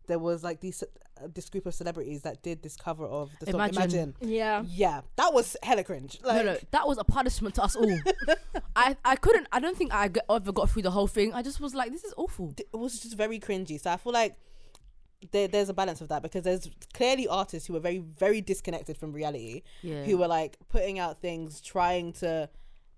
there was like these, uh, this group of celebrities that did this cover of the song Imagine. Imagine. Yeah. Yeah. That was hella cringe. Like, no, no, that was a punishment to us all. I, I couldn't, I don't think I g- ever got through the whole thing. I just was like, this is awful. It was just very cringy. So I feel like, There, there's a balance of that, because there's clearly artists who were very, very disconnected from reality, yeah. who were like putting out things, trying to,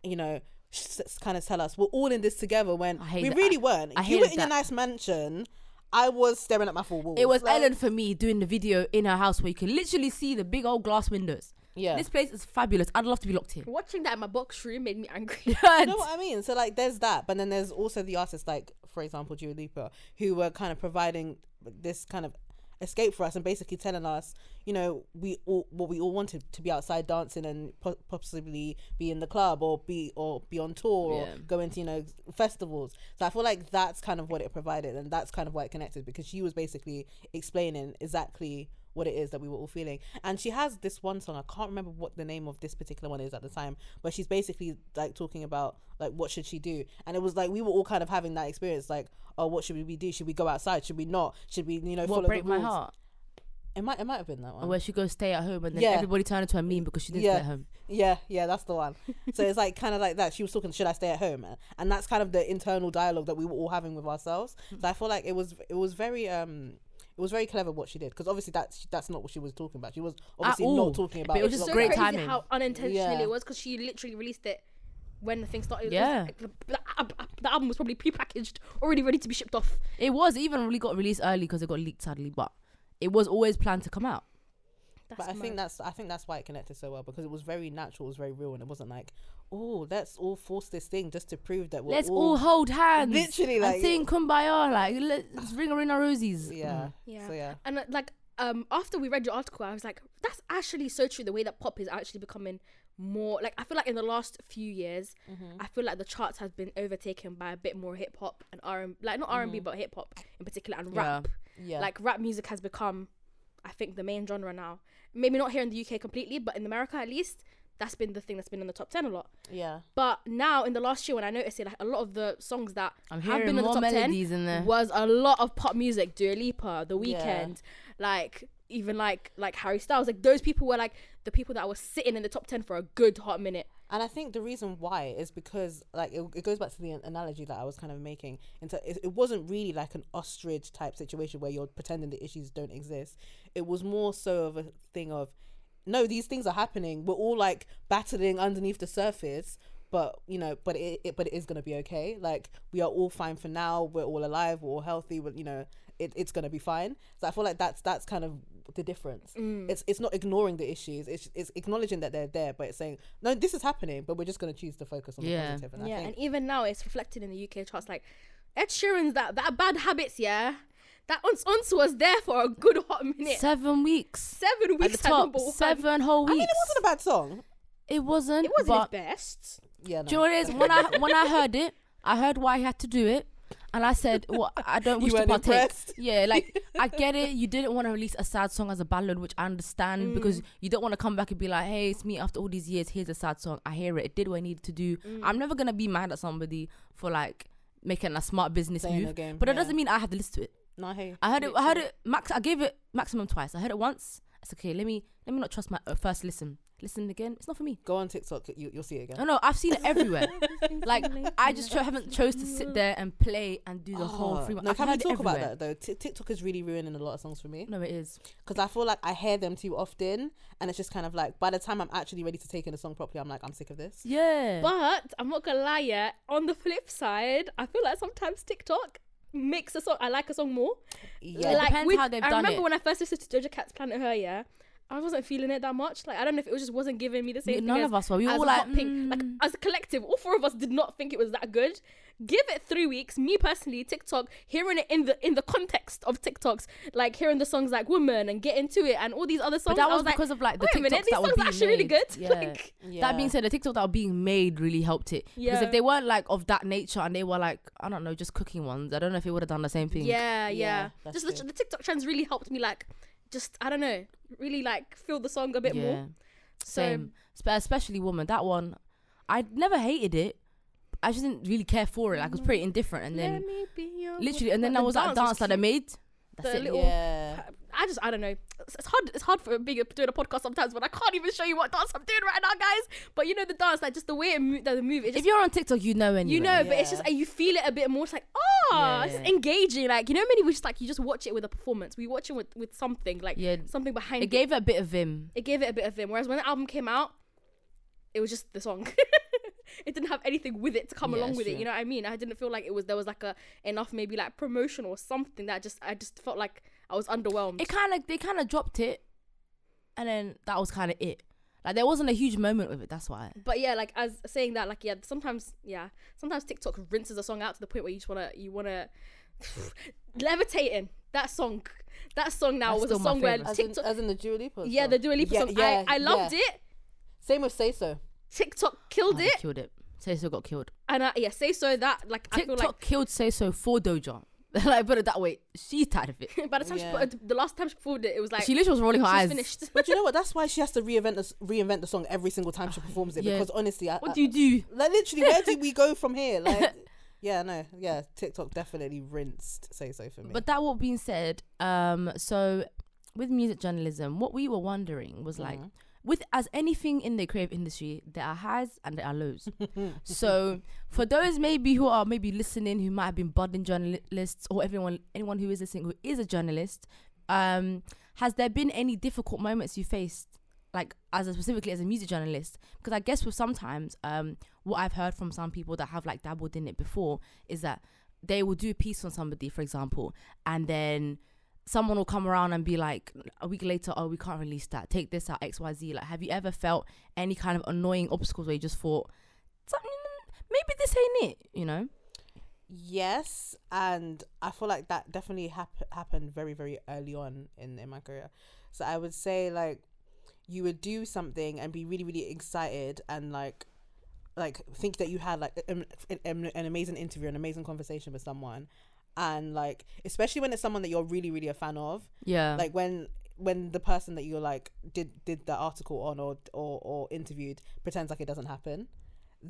you know, sh- kind of tell us we're all in this together when we that. really I, weren't. I you were in that. a nice mansion. I was staring at my four walls. It was like, Ellen for me doing the video in her house where you can literally see the big old glass windows. Yeah, this place is fabulous. I'd love to be locked here. Watching that in my box room made me angry. You know what I mean? So like, there's that, but then there's also the artists like, for example, Dua Lipa, who were kind of providing this kind of escape for us and basically telling us, you know, we all what we all wanted to be outside dancing and po- possibly be in the club or be or be on tour yeah. or go into, you know, festivals. So I feel like that's kind of what it provided, and that's kind of why it connected, because she was basically explaining exactly what it is that we were all feeling. And she has this one song, I can't remember what the name of this particular one is at the time, but she's basically like talking about like what should she do, and it was like we were all kind of having that experience, like, oh, what should we do? Should we go outside? Should we not? Should we, you know, follow the rules? What Break My Heart? It might, it might have been that one. Or where she goes stay at home and then yeah. everybody turned into a meme because she didn't yeah. stay at home. Yeah, yeah, that's the one. So it's like kind of like that. She was talking, should I stay at home? And that's kind of the internal dialogue that we were all having with ourselves. So I feel like it was, it was very... um It was very clever what she did, because obviously that's that's not what she was talking about. She was obviously not talking about. But it was just so crazy how unintentionally yeah. it was, because she literally released it when the thing started. Yeah. It was, like, the, the, the album was probably pre-packaged, already ready to be shipped off. It was. It even really got released early because it got leaked, sadly. But it was always planned to come out. That's but I mad. think that's I think that's why it connected so well, because it was very natural, it was very real, and it wasn't like, oh, let's all force this thing just to prove that we're let's all... all hold hands, literally, like, and sing Kumbaya, like let's ring a ring a roses. Yeah, mm. yeah. So, yeah. And uh, like um, after we read your article, I was like, that's actually so true. The way that pop is actually becoming more like, I feel like in the last few years, mm-hmm. I feel like the charts has been overtaken by a bit more hip hop and R and like not R and B, but hip hop in particular and yeah. rap. Yeah, like rap music has become, I think, the main genre now. Maybe not here in the U K completely, but in America at least, that's been the thing that's been in the top ten a lot. Yeah. But now in the last year, when I noticed it, like a lot of the songs that I'm have been in the top ten in there. Was a lot of pop music. Dua Lipa, The Weeknd, yeah. like even like like Harry Styles, like those people were like the people that were sitting in the top ten for a good hot minute. And I think the reason why is because, like, it, it goes back to the analogy that I was kind of making. Into it, it wasn't really like an ostrich type situation where you're pretending the issues don't exist. It was more so of a thing of, no, these things are happening. We're all like battling underneath the surface, but you know, but it, it but it is gonna be okay. Like we are all fine for now. We're all alive. We're all healthy. We're, you know, it, it's gonna be fine. So I feel like that's that's kind of the difference. Mm. It's it's not ignoring the issues. It's it's acknowledging that they're there, but it's saying, no, this is happening, but we're just going to choose to focus on yeah. the positive. And yeah, I think, and even now it's reflected in the U K charts. Like Ed Sheeran's that that Bad Habits, yeah, that once once was there for a good hot minute. Seven weeks, seven weeks at the top, seven whole weeks. I mean, it wasn't a bad song. It wasn't. It wasn't his best. Yeah, no. Do you know what it is? When I when I heard it, I heard why he had to do it. And I said, well, I don't wish to partake. Impressed. Yeah, like, I get it. You didn't want to release a sad song as a ballad, which I understand, mm. because you don't want to come back and be like, hey, it's me after all these years. Here's a sad song. I hear it. It did what I needed to do. Mm. I'm never going to be mad at somebody for, like, making a smart business Playing move. Game, but yeah. That doesn't mean I have to listen to it. No, hey, I heard it. I heard it. Max. I gave it maximum twice. I heard it once. It's okay. Let me let me not trust my uh, first listen. Listen again. It's not for me. Go on TikTok. You, you'll see it again. No, no. I've seen it everywhere. Like I just cho- haven't chose to sit there and play and do the oh, whole free. No, I've can we talk everywhere. About that though? T- TikTok is really ruining a lot of songs for me. No, it is. Because I feel like I hear them too often, and it's just kind of like by the time I'm actually ready to take in a song properly, I'm like, I'm sick of this. Yeah. But I'm not gonna lie yet. On the flip side, I feel like sometimes TikTok makes a song. I like a song more. Yeah. Like, it depends with, how they've I done it. I remember when I first listened to Doja Cat's Planet Her. Yeah. I wasn't feeling it that much. Like, I don't know if it was just wasn't giving me the same None thing of as, us were. We all like, mm. pink. Like, as a collective, all four of us did not think it was that good. Give it three weeks. Me personally, TikTok, hearing it in the in the context of TikToks, like hearing the songs like Woman and Get Into It and all these other songs. But that was, was because like, of like the TikToks minute, that were being made. These songs are actually really good. Yeah. Like, yeah. That being said, the TikToks that were being made really helped it. Yeah. Because if they weren't like of that nature and they were like, I don't know, just cooking ones, I don't know if it would have done the same thing. Yeah, yeah. yeah just the, the TikTok trends really helped me like, just, I don't know, really like feel the song a bit yeah. more. So, Same. Especially Woman. That one, I never hated it. I just didn't really care for it. Like, I was pretty indifferent. And then, literally, and then there was that dance that I made. That's it. Little, yeah. I just, I don't know. It's, it's hard It's hard for being doing a podcast sometimes, but I can't even show you what dance I'm doing right now, guys. But you know the dance, like just the way it mo- the move. It just, if you're on TikTok, you know anyway. You know, yeah. but it's just, like, you feel it a bit more. It's like, oh, yeah, it's yeah. engaging. Like, you know many we just like, you just watch it with a performance. We watch it with, with something, like yeah. something behind it. It gave it a bit of vim. It gave it a bit of vim. Whereas when the album came out, it was just the song. It didn't have anything with it to come yeah, along with true. It, you know what I mean? I didn't feel like it was, there was like a, enough maybe like promotion or something that just, I just felt like I was underwhelmed. It kind of, they kind of dropped it and then that was kind of it. Like there wasn't a huge moment with it, that's why. But yeah, like as saying that, like yeah, sometimes, yeah, sometimes TikTok rinses a song out to the point where you just want to, you want to, Levitating, that song, that song now that's was a song where as TikTok. In, as in the Dua Lipa Yeah, the Dua Lipa yeah, song. Yeah, I, I loved yeah. it. Same with Say So. TikTok killed oh, it. Killed it. Say So got killed. And uh, yeah, Say So that like TikTok I feel like killed Say So for Doja. Like put it that way, she's tired of it. By the time yeah. she put it, the last time she performed it, it was like she literally was rolling her eyes. Finished. But you know what? That's why she has to reinvent the, reinvent the song every single time she performs it. Yeah. Because honestly, I, what do you do? I, like literally, where do we go from here? Like yeah, no, yeah, TikTok definitely rinsed Say So for me. But that what being said, um, so with music journalism, what we were wondering was like. Mm-hmm. With as anything in the creative industry, there are highs and there are lows. So for those maybe who are maybe listening, who might have been budding journalists, or everyone, anyone who is listening who is a journalist, um, has there been any difficult moments you faced like as a, specifically as a music journalist, because I guess with sometimes um what I've heard from some people that have like dabbled in it before is that they will do a piece on somebody, for example, and then someone will come around and be like a week later, oh, we can't release that, take this out, X Y Z. Like, have you ever felt any kind of annoying obstacles where you just thought, maybe this ain't it, you know? Yes, and I feel like that definitely hap- happened very, very early on in, in my career. So I would say, like, you would do something and be really, really excited and, like, like think that you had, like, an, an, an amazing interview, an amazing conversation with someone. And, like, especially when it's someone that you're really, really a fan of. Yeah. Like, when... when the person that you like did did the article on or, or or interviewed pretends like it doesn't happen.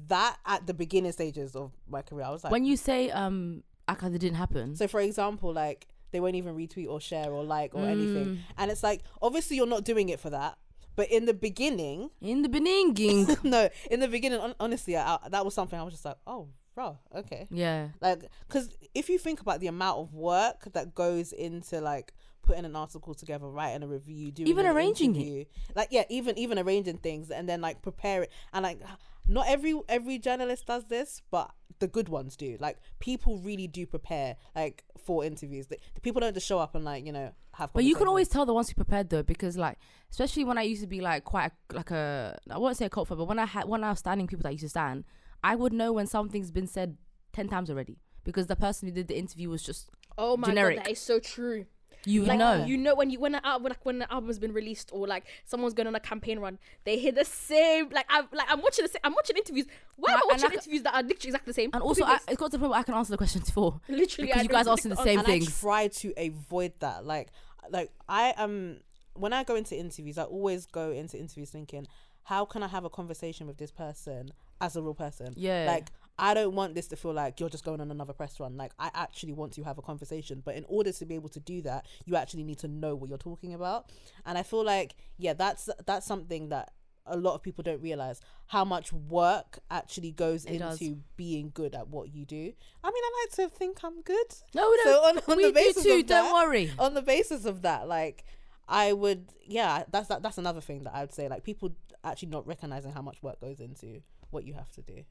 That at the beginning stages of my career, I was like, when you say um like it didn't happen, so for example, like they won't even retweet or share or like or mm. anything, and it's like obviously you're not doing it for that, but in the beginning in the beginning no in the beginning on, honestly I, I, that was something I was just like, oh bro, okay, yeah, like because if you think about the amount of work that goes into like putting an article together, writing a review, doing even arranging interview. It like yeah even even arranging things and then like prepare it, and like not every every journalist does this, but the good ones do. Like people really do prepare like for interviews. The, the people don't just show up and like, you know, have but you can always tell the ones who prepared though, because like especially when I used to be like quite a, like a I won't say a cult fan, but when I had when I was standing people that I used to stand, I would know when something's been said ten times already because the person who did the interview was just oh my generic. God, that is so true. You like, know, you know when you when the when, like, when the album has been released or like someone's going on a campaign run, they hear the same. Like I'm like I'm watching the same, I'm watching interviews. Why am I watching I, interviews that are literally exactly the same? And also, I, it's got to the point where I can answer the questions for literally because I you guys are asking the same things. And I try to avoid that. Like like I am um, when I go into interviews, I always go into interviews thinking, how can I have a conversation with this person as a real person? Yeah, like. I don't want this to feel like you're just going on another press run. Like, I actually want to have a conversation. But in order to be able to do that, you actually need to know what you're talking about. And I feel like, yeah, that's that's something that a lot of people don't realise, how much work actually goes it into does. being good at what you do. I mean, I like to think I'm good. No, no, so on, on we the basis do too, of that, don't worry. On the basis of that, like, I would, yeah, that's that, that's another thing that I would say. Like, people actually not recognising how much work goes into what you have to do.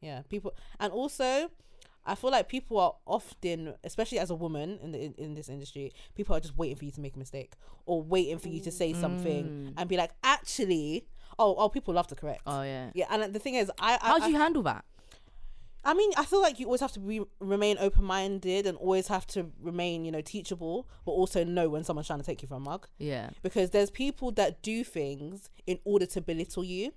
Yeah, people, and also, I feel like people are often, especially as a woman in the in, in this industry, people are just waiting for you to make a mistake or waiting for you to say mm. something and be like, actually, oh, oh, people love to correct. Oh yeah, yeah. And the thing is, I, I how do you I, handle that? I mean, I feel like you always have to be remain open minded and always have to remain, you know, teachable, but also know when someone's trying to take you for a mug. Yeah, because there's people that do things in order to belittle you.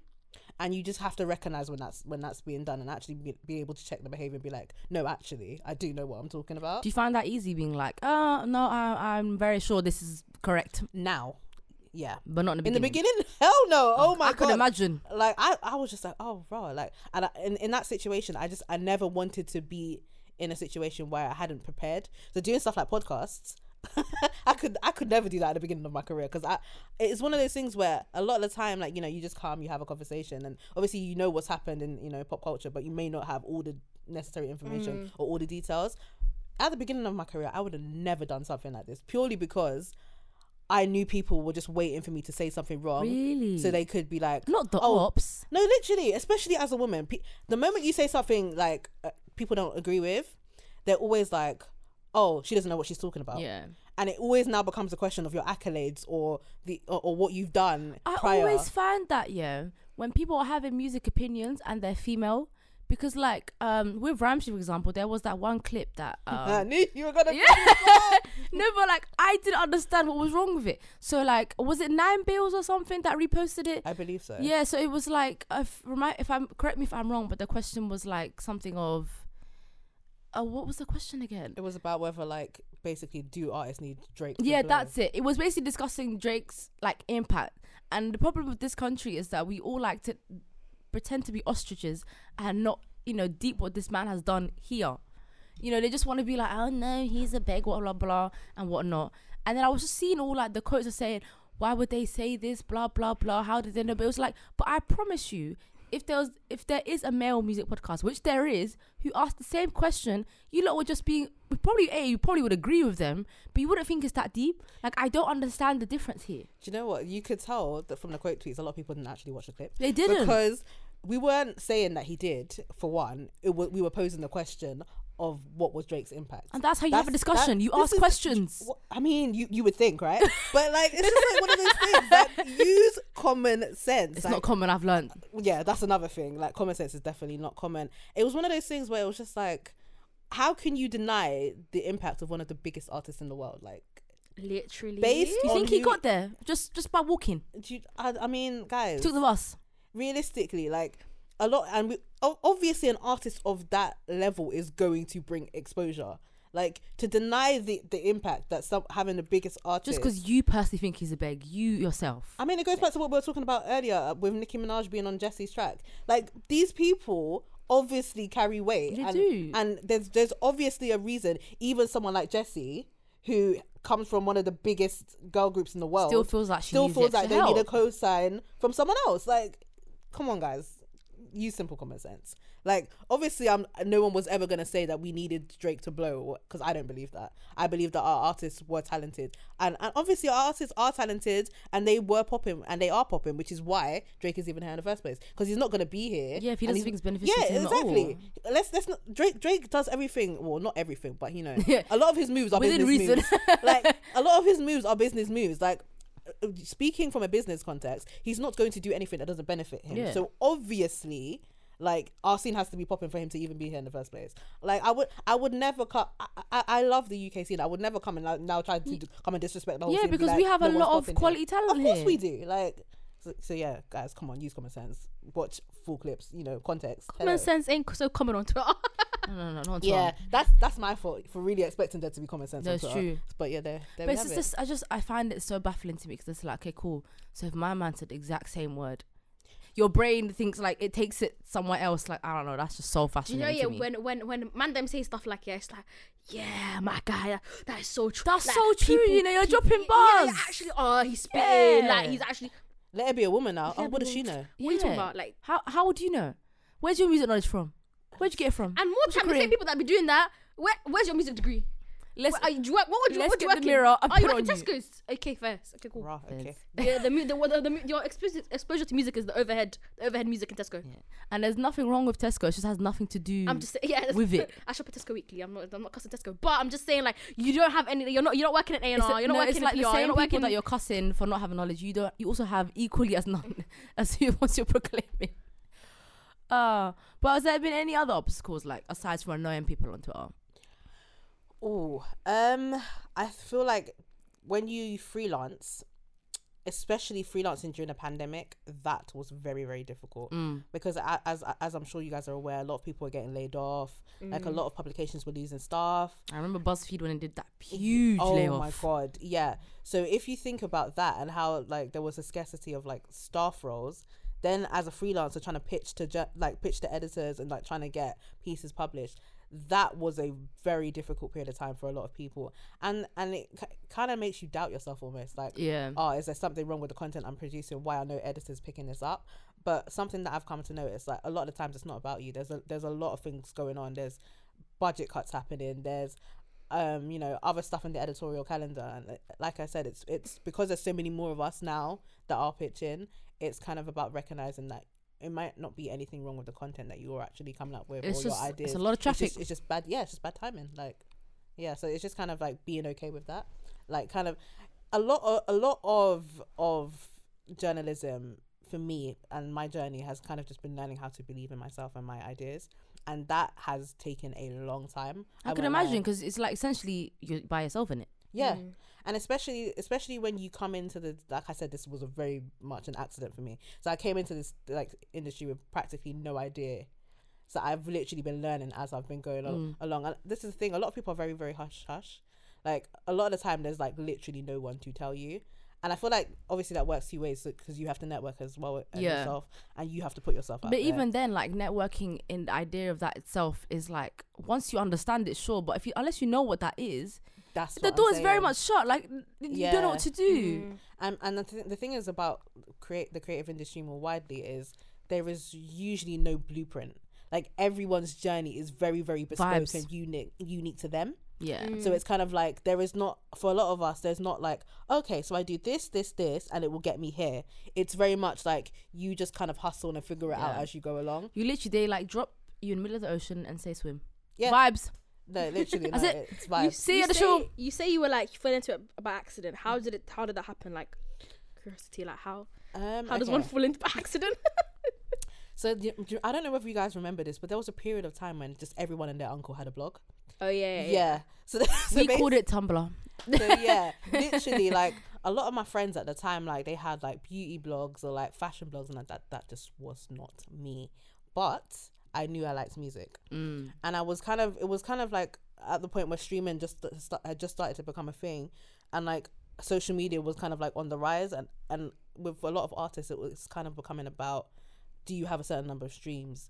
And you just have to recognize when that's when that's being done and actually be, be able to check the behavior and be like, no, actually, I do know what I'm talking about. Do you find that easy being like, oh, no, I, I'm very sure this is correct now? Yeah. But not in the beginning. In the beginning? Hell no. Oh, oh my I God. I could imagine. Like, I, I was just like, oh, bro. Like, and I, in, in that situation, I just, I never wanted to be in a situation where I hadn't prepared. So doing stuff like podcasts, I could I could never do that at the beginning of my career, because I it's one of those things where a lot of the time, like, you know, you just come, you have a conversation, and obviously you know what's happened in, you know, pop culture, but you may not have all the necessary information mm. or all the details. At the beginning of my career, I would have never done something like this, purely because I knew people were just waiting for me to say something wrong. Really? So they could be like, not the oh. ops. No, literally, especially as a woman, pe- the moment you say something like uh, people don't agree with, they're always like, oh, she doesn't know what she's talking about. Yeah. And it always now becomes a question of your accolades or the or, or what you've done I prior. always find that, yeah, when people are having music opinions and they're female, because like um, with Rhyme Sheep, for example, there was that one clip that... Um, I knew you were going to... Yeah. No, but like, I didn't understand what was wrong with it. So like, was it Nine Bills or something that reposted it? I believe so. Yeah, so it was like, if, if I'm correct me if I'm wrong, but the question was like something of... Oh, what was the question again? It was about whether, like, basically, do artists need Drake? Yeah, blow? That's it. It was basically discussing Drake's, like, impact. And the problem with this country is that we all like to pretend to be ostriches and not, you know, deep what this man has done here. You know, they just want to be like, oh, no, he's a beg, blah, blah, blah, and whatnot. And then I was just seeing all, like, the quotes of saying, why would they say this, blah, blah, blah, how did they know? But it was like, but I promise you, if there was, if there is a male music podcast, which there is, who asked the same question, you lot were just being, we probably, A, you probably would agree with them, but you wouldn't think it's that deep. Like, I don't understand the difference here. Do you know what? You could tell that from the quote tweets, a lot of people didn't actually watch the clip. They didn't. Because we weren't saying that he did, for one. It w- we were posing the question of what was Drake's impact. And that's how you that's, have a discussion. That, you ask is, questions. Well, I mean, you, you would think, right? But like, it's just like one of those things. Like, use common sense. It's like, not common, I've learned. Yeah, that's another thing. Like, common sense is definitely not common. It was one of those things where it was just like, how can you deny the impact of one of the biggest artists in the world? Like, literally. Based you think he you, got there? Just just by walking? You, I, I mean, guys. Took the bus. Realistically, like, a lot, and we, obviously an artist of that level is going to bring exposure. Like, to deny the, the impact that some, having the biggest artist... Just because you personally think he's a beg, you yourself. I mean, it goes back to what we were talking about earlier with Nicki Minaj being on Jessy's track. Like, these people obviously carry weight. They and, do. And there's, there's obviously a reason, even someone like Jesy, who comes from one of the biggest girl groups in the world... Still feels like she Still feels like they help. need a cosign from someone else. Like, come on, guys. Use simple common sense. Like, obviously, I'm no one was ever gonna say that we needed Drake to blow, because I don't believe that. I believe that our artists were talented, and and obviously our artists are talented, and they were popping, and they are popping, which is why Drake is even here in the first place, because he's not gonna be here. Yeah, if he doesn't think it's beneficial. Yeah, to him exactly. At all. Let's let's not, Drake Drake does everything. Well, not everything, but you know, a lot of his moves are within business reason. moves. Like, a lot of his moves are business moves. Like, speaking from a business context, he's not going to do anything that doesn't benefit him. Yeah. So obviously, like, our scene has to be popping for him to even be here in the first place. Like, I would, I would never come. I, I, I love the U K scene. I would never come and like, now try to do, come and disrespect the whole yeah, scene. Yeah, because be like, we have a no lot of quality here. talent. Of course here. we do. Like, so, so yeah, guys, come on, use common sense. Watch full clips. You know, context. Common Hello. sense ain't so common on Twitter. No, no, no, not yeah, that's that's my fault for really expecting there to be common sense. That's no, true. But yeah, there. But it's just, it. I just, I find it so baffling to me, because it's like, okay, cool. So if my man said the exact same word, your brain thinks like it takes it somewhere else. Like, I don't know, that's just so fascinating. You know, yeah, to me. when when when man them say stuff like yeah, it's like yeah, my guy, that, that is so true. That's like, so true. People, you know, you're people, dropping bars. Yeah, like, actually, oh, he's spitting. Yeah. Like, he's actually. Let her be a woman now. Oh, what does she know? What yeah. are you talking about? Like, how how would you know? Where's your music knowledge from? Where'd you get it from? And more time, the same people that be doing that. Where, where's your music degree? Let's. Where, are you, what would you? Let's what do you get the mirror. Up oh, you work in Tesco's? Okay, fair. Okay, cool. Right, okay. Yeah, the, the, the, the, the your exposure, exposure to music is the overhead, the overhead music in Tesco. Yeah. And there's nothing wrong with Tesco. It just has nothing to do. I'm just yeah. With it, I shop at Tesco weekly. I'm not. I'm not cussing Tesco, but I'm just saying, like, you don't have any. You're not. You're not working at A and R. You're not no, working at like P R. The same you're not working that you're cussing for not having knowledge. You don't. You also have equally as none as who wants you're proclaiming. Uh, but has there been any other obstacles, like, aside from annoying people on Twitter? Oh, um, I feel like when you freelance, especially freelancing during a pandemic, that was very, very difficult. Mm. Because as as I'm sure you guys are aware, a lot of people were getting laid off. Mm. Like, a lot of publications were losing staff. I remember BuzzFeed when it did that huge oh layoff. Oh my God, yeah. So if you think about that and how, like, there was a scarcity of, like, staff roles... Then, as a freelancer, trying to pitch to ju- like pitch to editors and like trying to get pieces published, that was a very difficult period of time for a lot of people, and and it c- kind of makes you doubt yourself almost. Like, yeah, oh, is there something wrong with the content I'm producing? Why are no editors picking this up? But something that I've come to notice, like, a lot of the times, it's not about you. There's a, there's a lot of things going on. There's budget cuts happening. There's um you know other stuff in the editorial calendar, and like I said, it's it's because there's so many more of us now that are pitching. It's kind of about recognizing that it might not be anything wrong with the content that you're actually coming up with, it's or just, your ideas. It's a lot of traffic. It's just, it's just bad. Yeah, it's just bad timing. Like, yeah. So it's just kind of like being okay with that. Like, kind of a lot. Of, a lot of of journalism for me and my journey has kind of just been learning how to believe in myself and my ideas, and that has taken a long time. I, I can imagine, because it's like essentially you're by yourself in it. Yeah. Mm. And especially especially when you come into the, like I said, this was a very much an accident for me. So I came into this like industry with practically no idea. So I've literally been learning as I've been going mm. along. And this is the thing, a lot of people are very, very hush hush. Like, a lot of the time there's like literally no one to tell you. And I feel like obviously that works two ways, because so, you have to network as well as yeah. yourself, and you have to put yourself out But there. Even then, like, networking in the idea of that itself is like, once you understand it, sure, but if you unless you know what that is, That's the door is very much shut. Like, yeah. you don't know what to do. Mm-hmm. Um, and the, th- the thing is about create the creative industry more widely is there is usually no blueprint. Like, everyone's journey is very, very bespoke Vibes. and unique, unique to them. Yeah. Mm. So it's kind of like, there is not, for a lot of us, there's not like, okay, so I do this, this, this, and it will get me here. It's very much like, you just kind of hustle and figure it yeah. out as you go along. You literally, they like drop you in the middle of the ocean and say swim. Yeah. Vibes. No, literally, no, it. it's vibes. You see you at the say, shore. You say you were like, you fell into it by accident. How did it, how did that happen? Like, curiosity, like how, um, how okay. does one fall into by accident? So I don't know if you guys remember this, but there was a period of time when just everyone and their uncle had a blog. Oh yeah, yeah. yeah. yeah. So, so we called it Tumblr. So yeah, literally, like a lot of my friends at the time, like they had like beauty blogs or like fashion blogs, and like, that that just was not me. But I knew I liked music, mm. and I was kind of it was kind of like at the point where streaming just st- had just started to become a thing, and like social media was kind of like on the rise, and and with a lot of artists, it was kind of becoming about. Do you have a certain number of streams?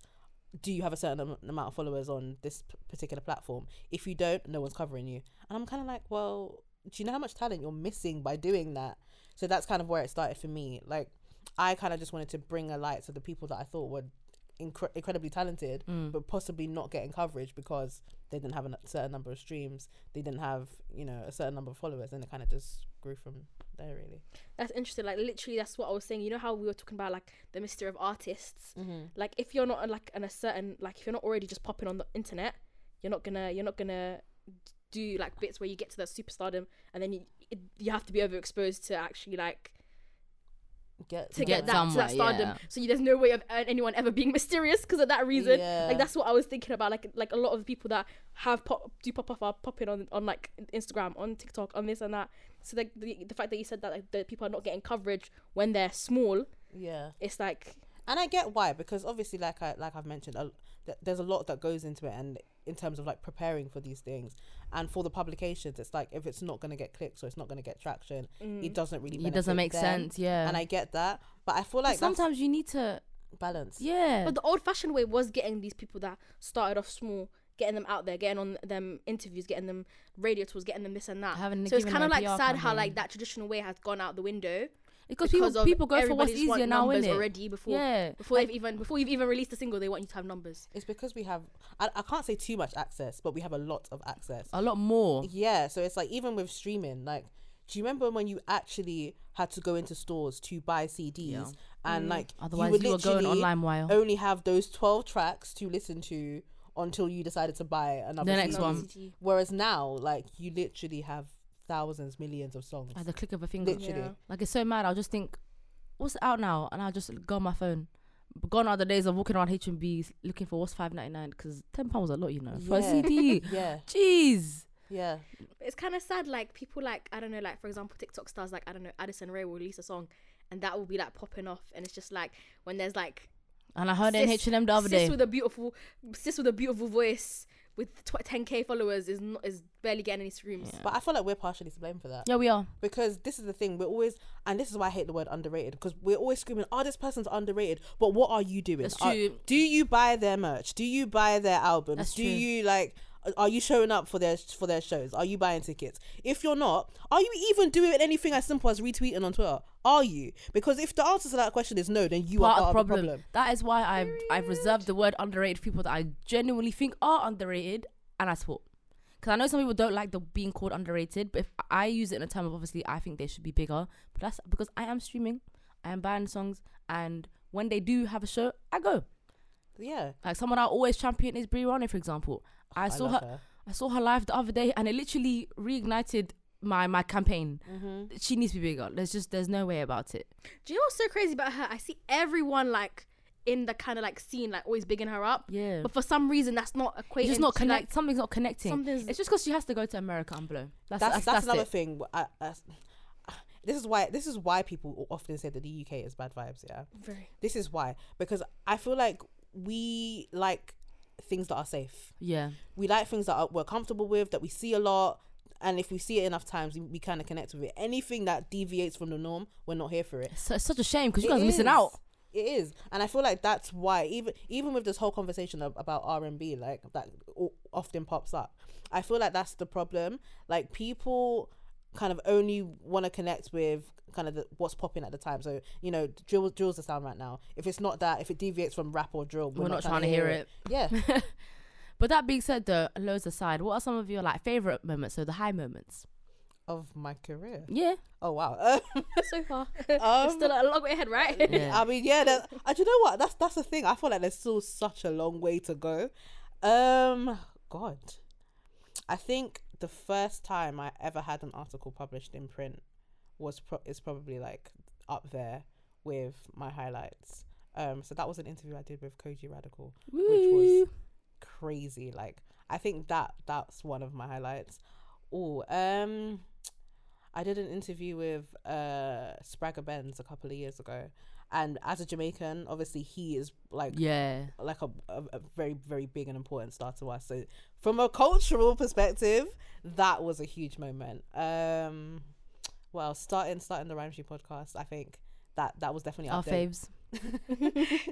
Do you have a certain am- amount of followers on this p- particular platform? If you don't, no one's covering you. And I'm kind of like, well, do you know how much talent you're missing by doing that? So that's kind of where it started for me. Like, I kind of just wanted to bring a light to the people that I thought were incre- incredibly talented, mm. but possibly not getting coverage because they didn't have a certain number of streams. They didn't have, you know, a certain number of followers. And it kind of just grew from... there really. That's interesting. Like literally, that's what I was saying. You know how we were talking about like the mystery of artists. Mm-hmm. Like if you're not like in a certain like if you're not already just popping on the internet, you're not gonna you're not gonna do like bits where you get to that superstardom, and then you it, you have to be overexposed to actually like get to get, get that, to that stardom. Yeah. So you, there's no way of anyone ever being mysterious because of that reason. Yeah. Like that's what I was thinking about. Like like a lot of the people that have pop do pop off are popping on on like Instagram, on TikTok, on this and that. So like the, the fact that you said that like, the people are not getting coverage when they're small, yeah, it's like, and I get why, because obviously like I like I've mentioned, uh, th- there's a lot that goes into it, and in terms of like preparing for these things and for the publications, it's like if it's not going to get clicks or it's not going to get traction, mm. it doesn't really benefit it doesn't make them. sense, yeah. And I get that, but I feel like but sometimes you need to balance, yeah. But the old-fashioned way was getting these people that started off small. Getting them out there, getting on them interviews, getting them radio tours, getting them this and that. So it's kind of like P R sad campaign. How like that traditional way has gone out the window because, because people, people go for what's easier now, isn't it? Already before, yeah. before like, they've even before you've even released a single, they want you to have numbers. It's because we have, I, I can't say too much access, but we have a lot of access, a lot more. Yeah, so it's like even with streaming, like. Do you remember when you actually had to go into stores to buy C Ds? Yeah. And mm. like otherwise you would you literally were going on LimeWire. Only have those twelve tracks to listen to. Until you decided to buy another the next C D. One. Whereas now, like, you literally have thousands, millions of songs. At the click of a finger. Literally. Yeah. Like, it's so mad. I'll just think, what's out now? And I'll just go on my phone. Gone are the days of walking around H and B looking for what's five ninety-nine because ten pounds was a lot, you know, yeah. for a C D. yeah. Jeez. Yeah. It's kind of sad. Like, people like, I don't know, like, for example, TikTok stars, like, I don't know, Addison Rae will release a song and that will be, like, popping off. And it's just, like, when there's, like, and I heard it in H and M the other day. Sis with a beautiful, sis with a beautiful voice with ten k followers is not, is barely getting any streams. Yeah. But I feel like we're partially to blame for that. Yeah, we are. Because this is the thing, we're always, and this is why I hate the word underrated, because we're always screaming, oh, this person's underrated, but what are you doing? That's true. Are, do you buy their merch? Do you buy their albums? That's do true. you like, are you showing up for their for their shows? Are you buying tickets? If you're not, are you even doing anything as simple as retweeting on Twitter? Are you? Because if the answer to that question is no, then you part are part of the problem. That is why I've I've reserved the word underrated for people that I genuinely think are underrated, and I support. Because I know some people don't like the being called underrated, but if I use it in a term of obviously I think they should be bigger, but that's because I am streaming, I am buying songs, and when they do have a show, I go. Yeah. Like someone I always champion is Brie Ronnie, for example. I, I saw her, her I saw her live the other day and it literally reignited my my campaign. Mm-hmm. She needs to be bigger. There's just there's no way about it. Do you know what's so crazy about her? I see everyone like in the kind of like scene like always bigging her up. Yeah. But for some reason that's not equating. It's just not connect like, something's not connecting. Something's it's just because she has to go to America and blow. That's that's, that's, that's another it. thing. I, I, This is why this is why people often say that the U K is bad vibes, yeah. Very. This is why. Because I feel like we like things that are safe. Yeah. We like things that are, we're comfortable with, that we see a lot. And if we see it enough times, we, we kind of connect with it. Anything that deviates from the norm, we're not here for it. It's, it's such a shame because you guys are missing out. It is. And I feel like that's why, even even with this whole conversation of, about R and B, like that often pops up. I feel like that's the problem. Like people kind of only want to connect with kind of the, what's popping at the time. So, you know, drill, drill's the sound right now. If it's not that, if it deviates from rap or drill, we're, we're not, not trying to hear it. it. Yeah. But that being said, though, loads aside, what are some of your like favorite moments? So the high moments of my career. Yeah. Oh wow. Um, so far, um, still a long way ahead, right? Yeah. I mean, yeah. That, uh, do you know what? That's that's the thing. I feel like there's still such a long way to go. Um, God, I think the first time I ever had an article published in print was pro- is probably like up there with my highlights. Um, so that was an interview I did with Koji Radical, Woo. which was crazy. Like, I think that that's one of my highlights. Oh, um, I did an interview with uh Spragger Benz a couple of years ago, and as a Jamaican, obviously he is like yeah like a, a, a very very big and important star to us. So from a cultural perspective, that was a huge moment. Um, well, starting starting the Rhyme Sheep podcast, I think that that was definitely our faves.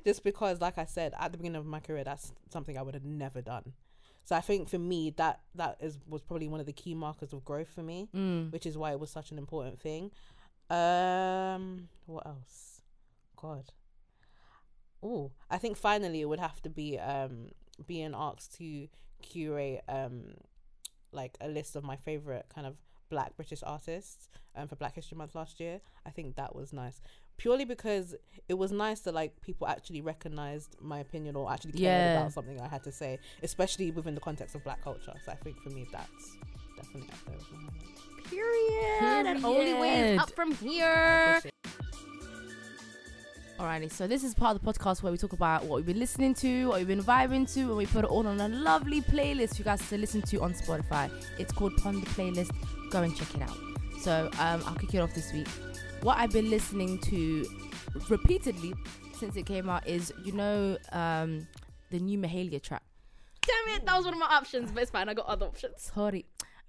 Just because, like I said at the beginning of my career, that's something I would have never done. So I think for me, that that is was probably one of the key markers of growth for me, mm. which is why it was such an important thing. Um, what else? God. Oh, I think finally it would have to be um, being asked to curate um, like a list of my favorite kind of Black British artists um, for Black History Month last year. I think that was nice. Purely because it was nice that like people actually recognised my opinion or actually cared yeah. about something I had to say, especially within the context of Black culture. So I think for me, that's definitely up there. Period. Period. And only way is up from here. Alrighty, so this is part of the podcast where we talk about what we've been listening to, what we've been vibing to, and we put it all on a lovely playlist for you guys to listen to on Spotify. It's called Pond the Playlist. Go and check it out. So um, I'll kick it off this week. What I've been listening to repeatedly since it came out is, you know, um, the new Mahalia track. Damn it, that was one of my options, but it's fine, I got other options. Sorry.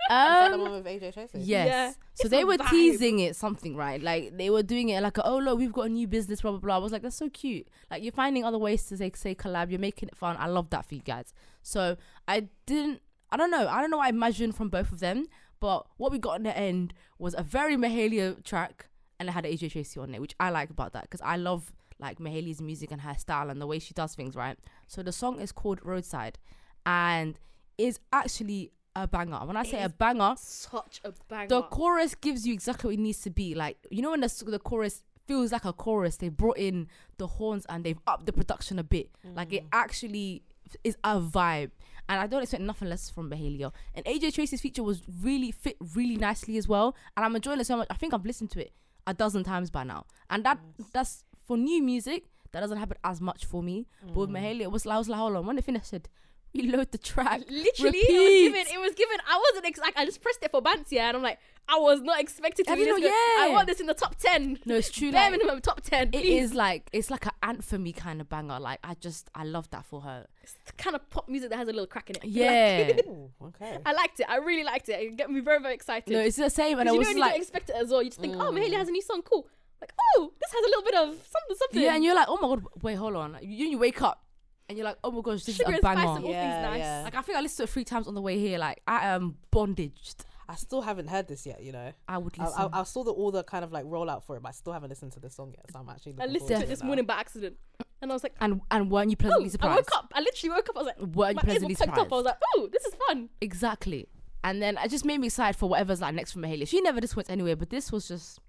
Um, is that the one with A J Tracy? Yes. Yeah, so they were vibe. teasing it, something, right? Like, they were doing it like, oh, look, we've got a new business, blah, blah, blah. I was like, that's so cute. Like, you're finding other ways to say, say collab. You're making it fun. I love that for you guys. So I didn't, I don't know. I don't know what I imagined from both of them, but what we got in the end was a very Mahalia track. And it had A J Tracy on it, which I like about that because I love like Mahalia's music and her style and the way she does things, right? So the song is called Roadside and is actually a banger. When I say a banger, such a banger. The chorus gives you exactly what it needs to be. Like, you know when the, the chorus feels like a chorus, they brought in the horns and they've upped the production a bit. Mm. Like it actually is a vibe. And I don't expect nothing less from Mahalia. And A J Tracy's feature was really fit really nicely as well. And I'm enjoying it so much. I think I've listened to it a dozen times by now, and that yes. that's for new music that doesn't happen as much for me. Mm. But with Mahalia, it was I was like, hold on, when it finished, I said, reload the track. Literally, it was given. It was given. I wasn't ex- like I just pressed it for Bantia, yeah, and I'm like, I was not expected to. Have be this know, yeah. I want this in the top ten. No, it's true. Bare like, minimum top ten. Please. It is like it's like an anthem-y kind of banger. Like I just I love that for her. It's the kind of pop music that has a little crack in it. Yeah. Like, Ooh, okay. I liked it. I really liked it. It got me very very excited. No, it's the same. And I was you know when like, you don't expect it as well. You just think, mm. oh, Mahalia has a new song. Cool. Like, oh, this has a little bit of something something. Yeah, and you're like, oh my god, wait, hold on. You you wake up. And you're like, oh my gosh, this Sugar is a banger. Sugar and spice, yeah, nice. Yeah. Like, I think I listened to it three times on the way here. Like, I am bondaged. I still haven't heard this yet, you know. I would listen. I, I, I saw the, all the kind of, like, rollout for it, but I still haven't listened to the song yet. So I'm actually looking I listened to it this now. morning by accident. And I was like... And and weren't you pleasantly oh, surprised? I woke up. I literally woke up. I was like... Weren't you pleasantly surprised? Up. I was like, oh, this is fun. Exactly. And then it just made me excited for whatever's, like, next from Mahalia. She never disappoints anyway, but this was just...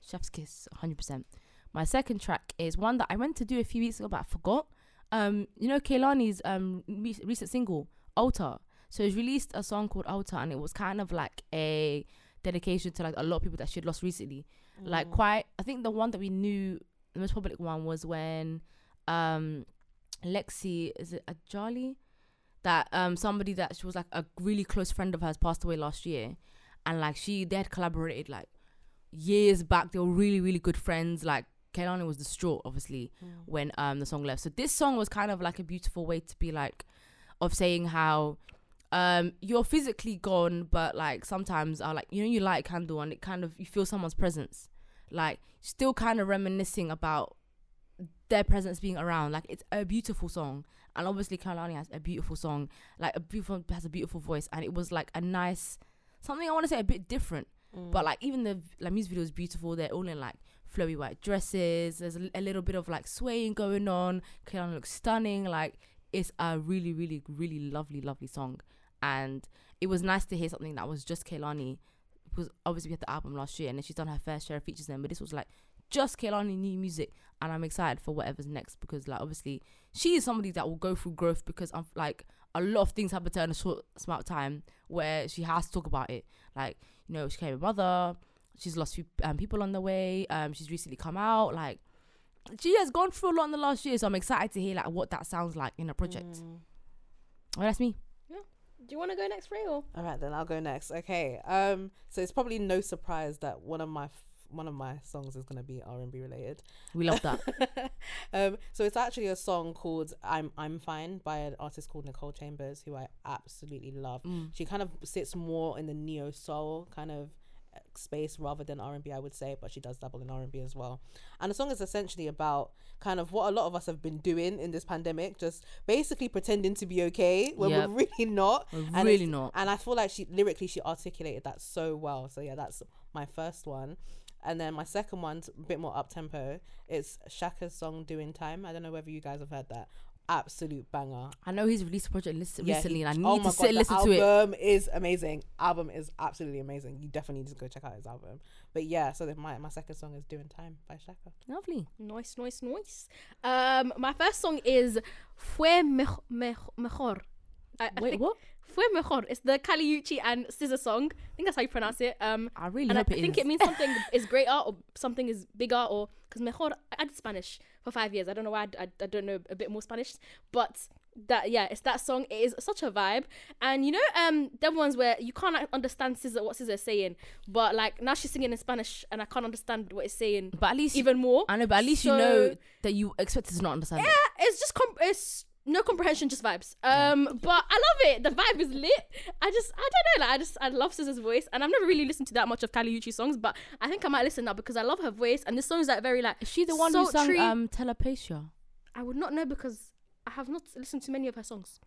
Chef's kiss, one hundred percent. My second track is one that I went to do a few weeks ago, but I forgot. Um, you know Kehlani's um re- recent single Altar, so he's released a song called Altar, and it was kind of like a dedication to like a lot of people that she'd lost recently. Mm. Like quite, I think the one that we knew, the most public one was when um Lexi, is it Ajali, that um somebody that she was like a really close friend of hers passed away last year, and like she they had collaborated like years back. They were really really good friends. Like Kehlani was distraught, obviously, yeah. when um the song left. So this song was kind of like a beautiful way to be like, of saying how um you're physically gone, but like sometimes I like you know you light a candle and it kind of you feel someone's presence, like still kind of reminiscing about their presence being around. Like it's a beautiful song, and obviously Kehlani has a beautiful song, like a beautiful has a beautiful voice, and it was like a nice something I want to say a bit different. Mm. But like even the like music video is beautiful. They're all in like flowy white dresses. There's a, a little bit of like swaying going on. Kehlani looks stunning. Like it's a really, really, really lovely, lovely song. And it was nice to hear something that was just Kehlani. Because obviously we had the album last year and then she's done her fair share of features then, but this was like just Kehlani new music, and I'm excited for whatever's next because like obviously she is somebody that will go through growth because I'm like a lot of things happen to her in a short amount of time where she has to talk about it. Like, you know, she became a mother, she's lost few, um, people on the way, um, she's recently come out, like she has gone through a lot in the last year, so I'm excited to hear like what that sounds like in a project. Mm. Well, that's me. Do you want to go next, Ray? Or all right, then I'll go next. Okay. Um. So it's probably no surprise that one of my f- one of my songs is gonna be R and B related. We love that. um. So it's actually a song called "I'm I'm Fine" by an artist called Nicole Chambers, who I absolutely love. Mm. She kind of sits more in the neo soul kind of space rather than R and B, I would say, but she does dabble in R and B as well. And the song is essentially about kind of what a lot of us have been doing in this pandemic, just basically pretending to be okay when yep. we're really not. We're and really not. And I feel like she lyrically she articulated that so well. So yeah, that's my first one. And then my second one's a bit more up tempo. It's Shaka's song "Doing Time." I don't know whether you guys have heard that. Absolute banger. I know he's released a project recently, yeah, he, and I need oh to sit God, and listen to it. Album is amazing. Album is absolutely amazing. You definitely need to go check out his album. But yeah, so my my second song is "Doing Time" by Shaka. Lovely, nice, nice, nice. Um, my first song is "Fue Mejor." I, I Wait, think, what? "Fue Mejor." It's the Kali Uchis and S Z A song. I think that's how you pronounce it. Um, I really and hope I, it I think is. It means something is greater or something is bigger, or because mejor. I did Spanish for five years. I don't know why. I, I, I don't know a bit more Spanish, but that yeah, it's that song. It is such a vibe, and you know, um, them ones where you can't understand S Z A what S Z A is saying, but like now she's singing in Spanish, and I can't understand what it's saying. But at least even more. I know, but at least so, you know that you expect to not understand. Yeah, it. it's just comp- it's. No comprehension, just vibes. Um, but I love it. The vibe is lit. I just, I don't know. Like, I just, I love S Z A's voice, and I've never really listened to that much of Kali Uchis songs, but I think I might listen now because I love her voice. And this song is like very like. Is she the one sultry. Who sang um, Telepatia? I would not know because I have not listened to many of her songs.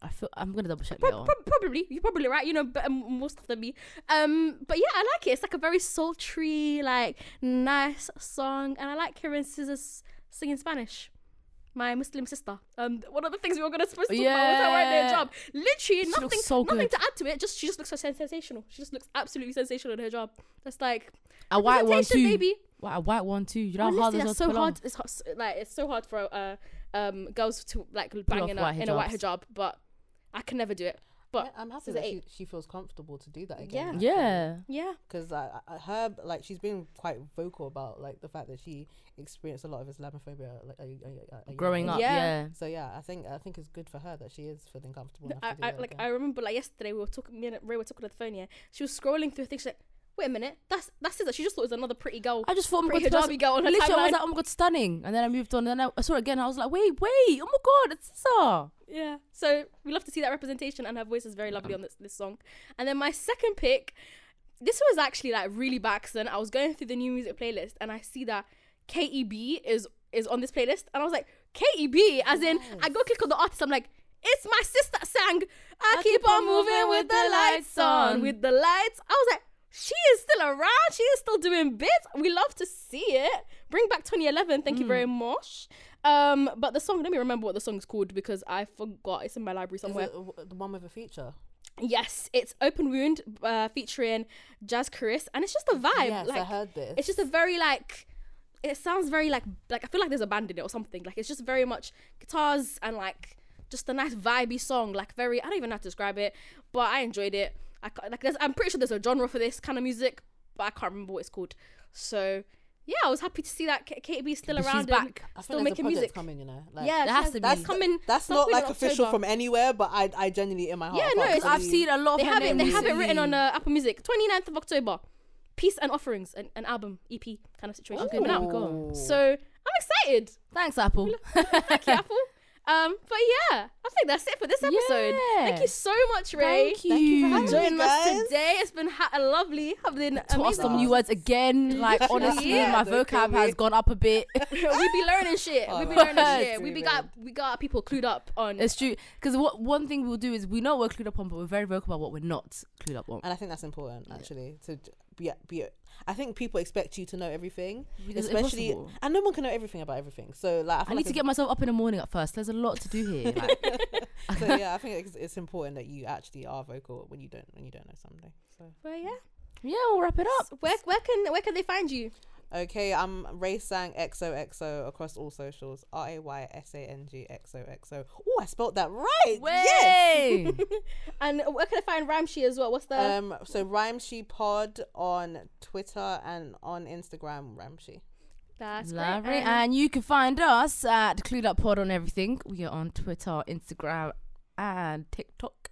I feel I'm gonna double check. Pro- pro- probably you're probably right. You know, but, um, more stuff than me. Um, but yeah, I like it. It's like a very sultry, like nice song, and I like hearing S Z A singing Spanish. My Muslim sister. Um, one of the things we were gonna supposed to talk yeah. about was her wearing their job. Literally, she nothing, so nothing to add to it. Just she just looks so sensational. She just looks absolutely sensational in her job. That's like a white one too. Baby. A white one too. You know how hard that's so hard. It's hard, like it's so hard for uh, um girls to like bang in a, in a white hijab, but I can never do it. But I'm happy that she, she feels comfortable to do that again. Yeah, actually. yeah, yeah. Because uh, her, like, she's been quite vocal about like the fact that she experienced a lot of Islamophobia, like, uh, uh, uh, growing yeah. up. Yeah. yeah. So yeah, I think I think it's good for her that she is feeling comfortable. I, I, like again. I remember, like yesterday, we were talking. Me and Ray were talking on the phone. Yeah, she was scrolling through things. She's like, wait a minute, that's that's it. She just thought it was another pretty girl. I just thought, oh my god, hijabi girl on her timeline. I was like, oh my god, stunning. And then I moved on. And then I saw it again. And I was like, wait, wait, oh my god, it's S Z A. Yeah, so we love to see that representation, and her voice is very lovely on this, this song. And then my second pick, this was actually like really by accident. I was going through the new music playlist and I see that K E B is is on this playlist, and I was like, K E B, as in yes. I go click on the artist, I'm like, it's my sister sang I, I keep, keep on moving, moving with, with the lights on. on with the lights. I was like, she is still around, she is still doing bits. We love to see it. Bring back twenty eleven, thank mm. you very much. Um, but the song, let me remember what the song's called because I forgot. It's in my library somewhere. Is it the one with a feature? Yes, it's "Open Wound" uh, featuring Jazz Chris, and it's just a vibe. Yes, like, I heard this. It's just a very like. It sounds very like like I feel like there's a band in it or something. Like it's just very much guitars and like just a nice vibey song. Like very, I don't even know how to describe it, but I enjoyed it. I like. There's, I'm pretty sure there's a genre for this kind of music, but I can't remember what it's called. So. Yeah, I was happy to see that K B is still but around. She's back. I still making music. Coming, you know? Like, yeah, that has to that's be. Coming, that's not like official from anywhere, but I, I genuinely in my heart. Yeah, no, it's, I've seen a lot. They of have it. They have it written on uh, Apple Music. twenty-ninth of October, "Peace and Offerings," an, an album E P kind of situation. Okay, coming out. So I'm excited. Thanks, Apple. Thank you, Apple. Um, but yeah, I I think that's it for this episode. Yeah. Thank you so much, Ray. Thank you, Thank you for having joining us today. It's been ha- a lovely, having to amazing. Us some new words again. Like honestly, yeah. my Don't vocab has gone up a bit. We be learning shit. Oh, we be learning shit. We be got we got people clued up on. It's true, because what one thing we'll do is we know we're clued up on, but we're very vocal about what we're not clued up on. And I think that's important, actually. Yeah. To be be. I think people expect you to know everything, because especially and no one can know everything about everything. So like, I, feel I like need to get myself up in the morning at first. There's a lot to do here. Like. So yeah, I think it's, it's important that you actually are vocal when you don't when you don't know something. So well, yeah, yeah, we'll wrap it up. Where where can where can they find you? Okay, I'm Ray Sang X O X O across all socials. R A Y S A N G X O X O. Oh, I spelled that right. Way. Yes. And where can I find Rhyme Sheep as well? What's the um? So Rhyme Sheep Pod on Twitter and on Instagram. Rhyme Sheep. That's great. And you can find us at Clued Up Pod on everything. We are on Twitter, Instagram, and TikTok.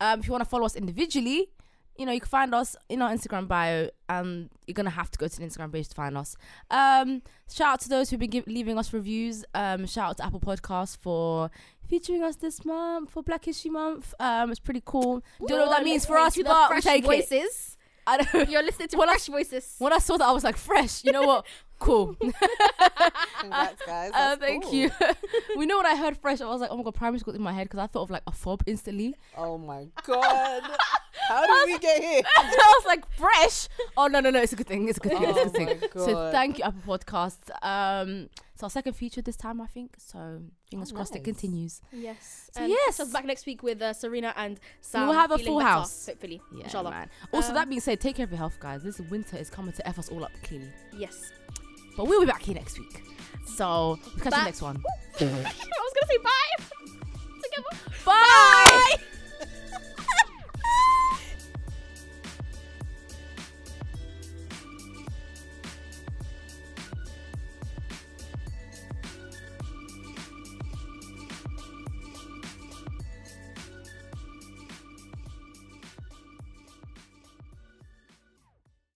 Um, if you want to follow us individually, you know, you can find us in our Instagram bio. Um, you're going to have to go to the Instagram page to find us. Um, shout out to those who've been give- leaving us reviews. Um, shout out to Apple Podcasts for featuring us this month, for Black History Month. Um, it's pretty cool. Ooh, don't know what that means for us, but we take voices. It. I don't You're listening to fresh I, voices. When I saw that, I was like, fresh. You know what? Cool. Congrats, guys. Uh, thank cool. you. We know when I heard fresh, I was like, oh my God, primary school in my head, because I thought of like a fob instantly. Oh my God. How did was, we get here? I was like, fresh. Oh, no, no, no. It's a good thing. It's a good thing. Oh it's a good thing. God. So thank you, Apple Podcasts. Um, it's our second feature this time, I think. So fingers oh, crossed nice. It continues. Yes. So, and yes. So back next week with uh, Serena and Sam. We'll have a full house. Better, hopefully. Yeah, inshallah. Man. Also, um, that being said, take care of your health, guys. This winter is coming to F us all up, clearly. Yes. But we'll be back here next week. So we'll catch you next one. I was going to say bye.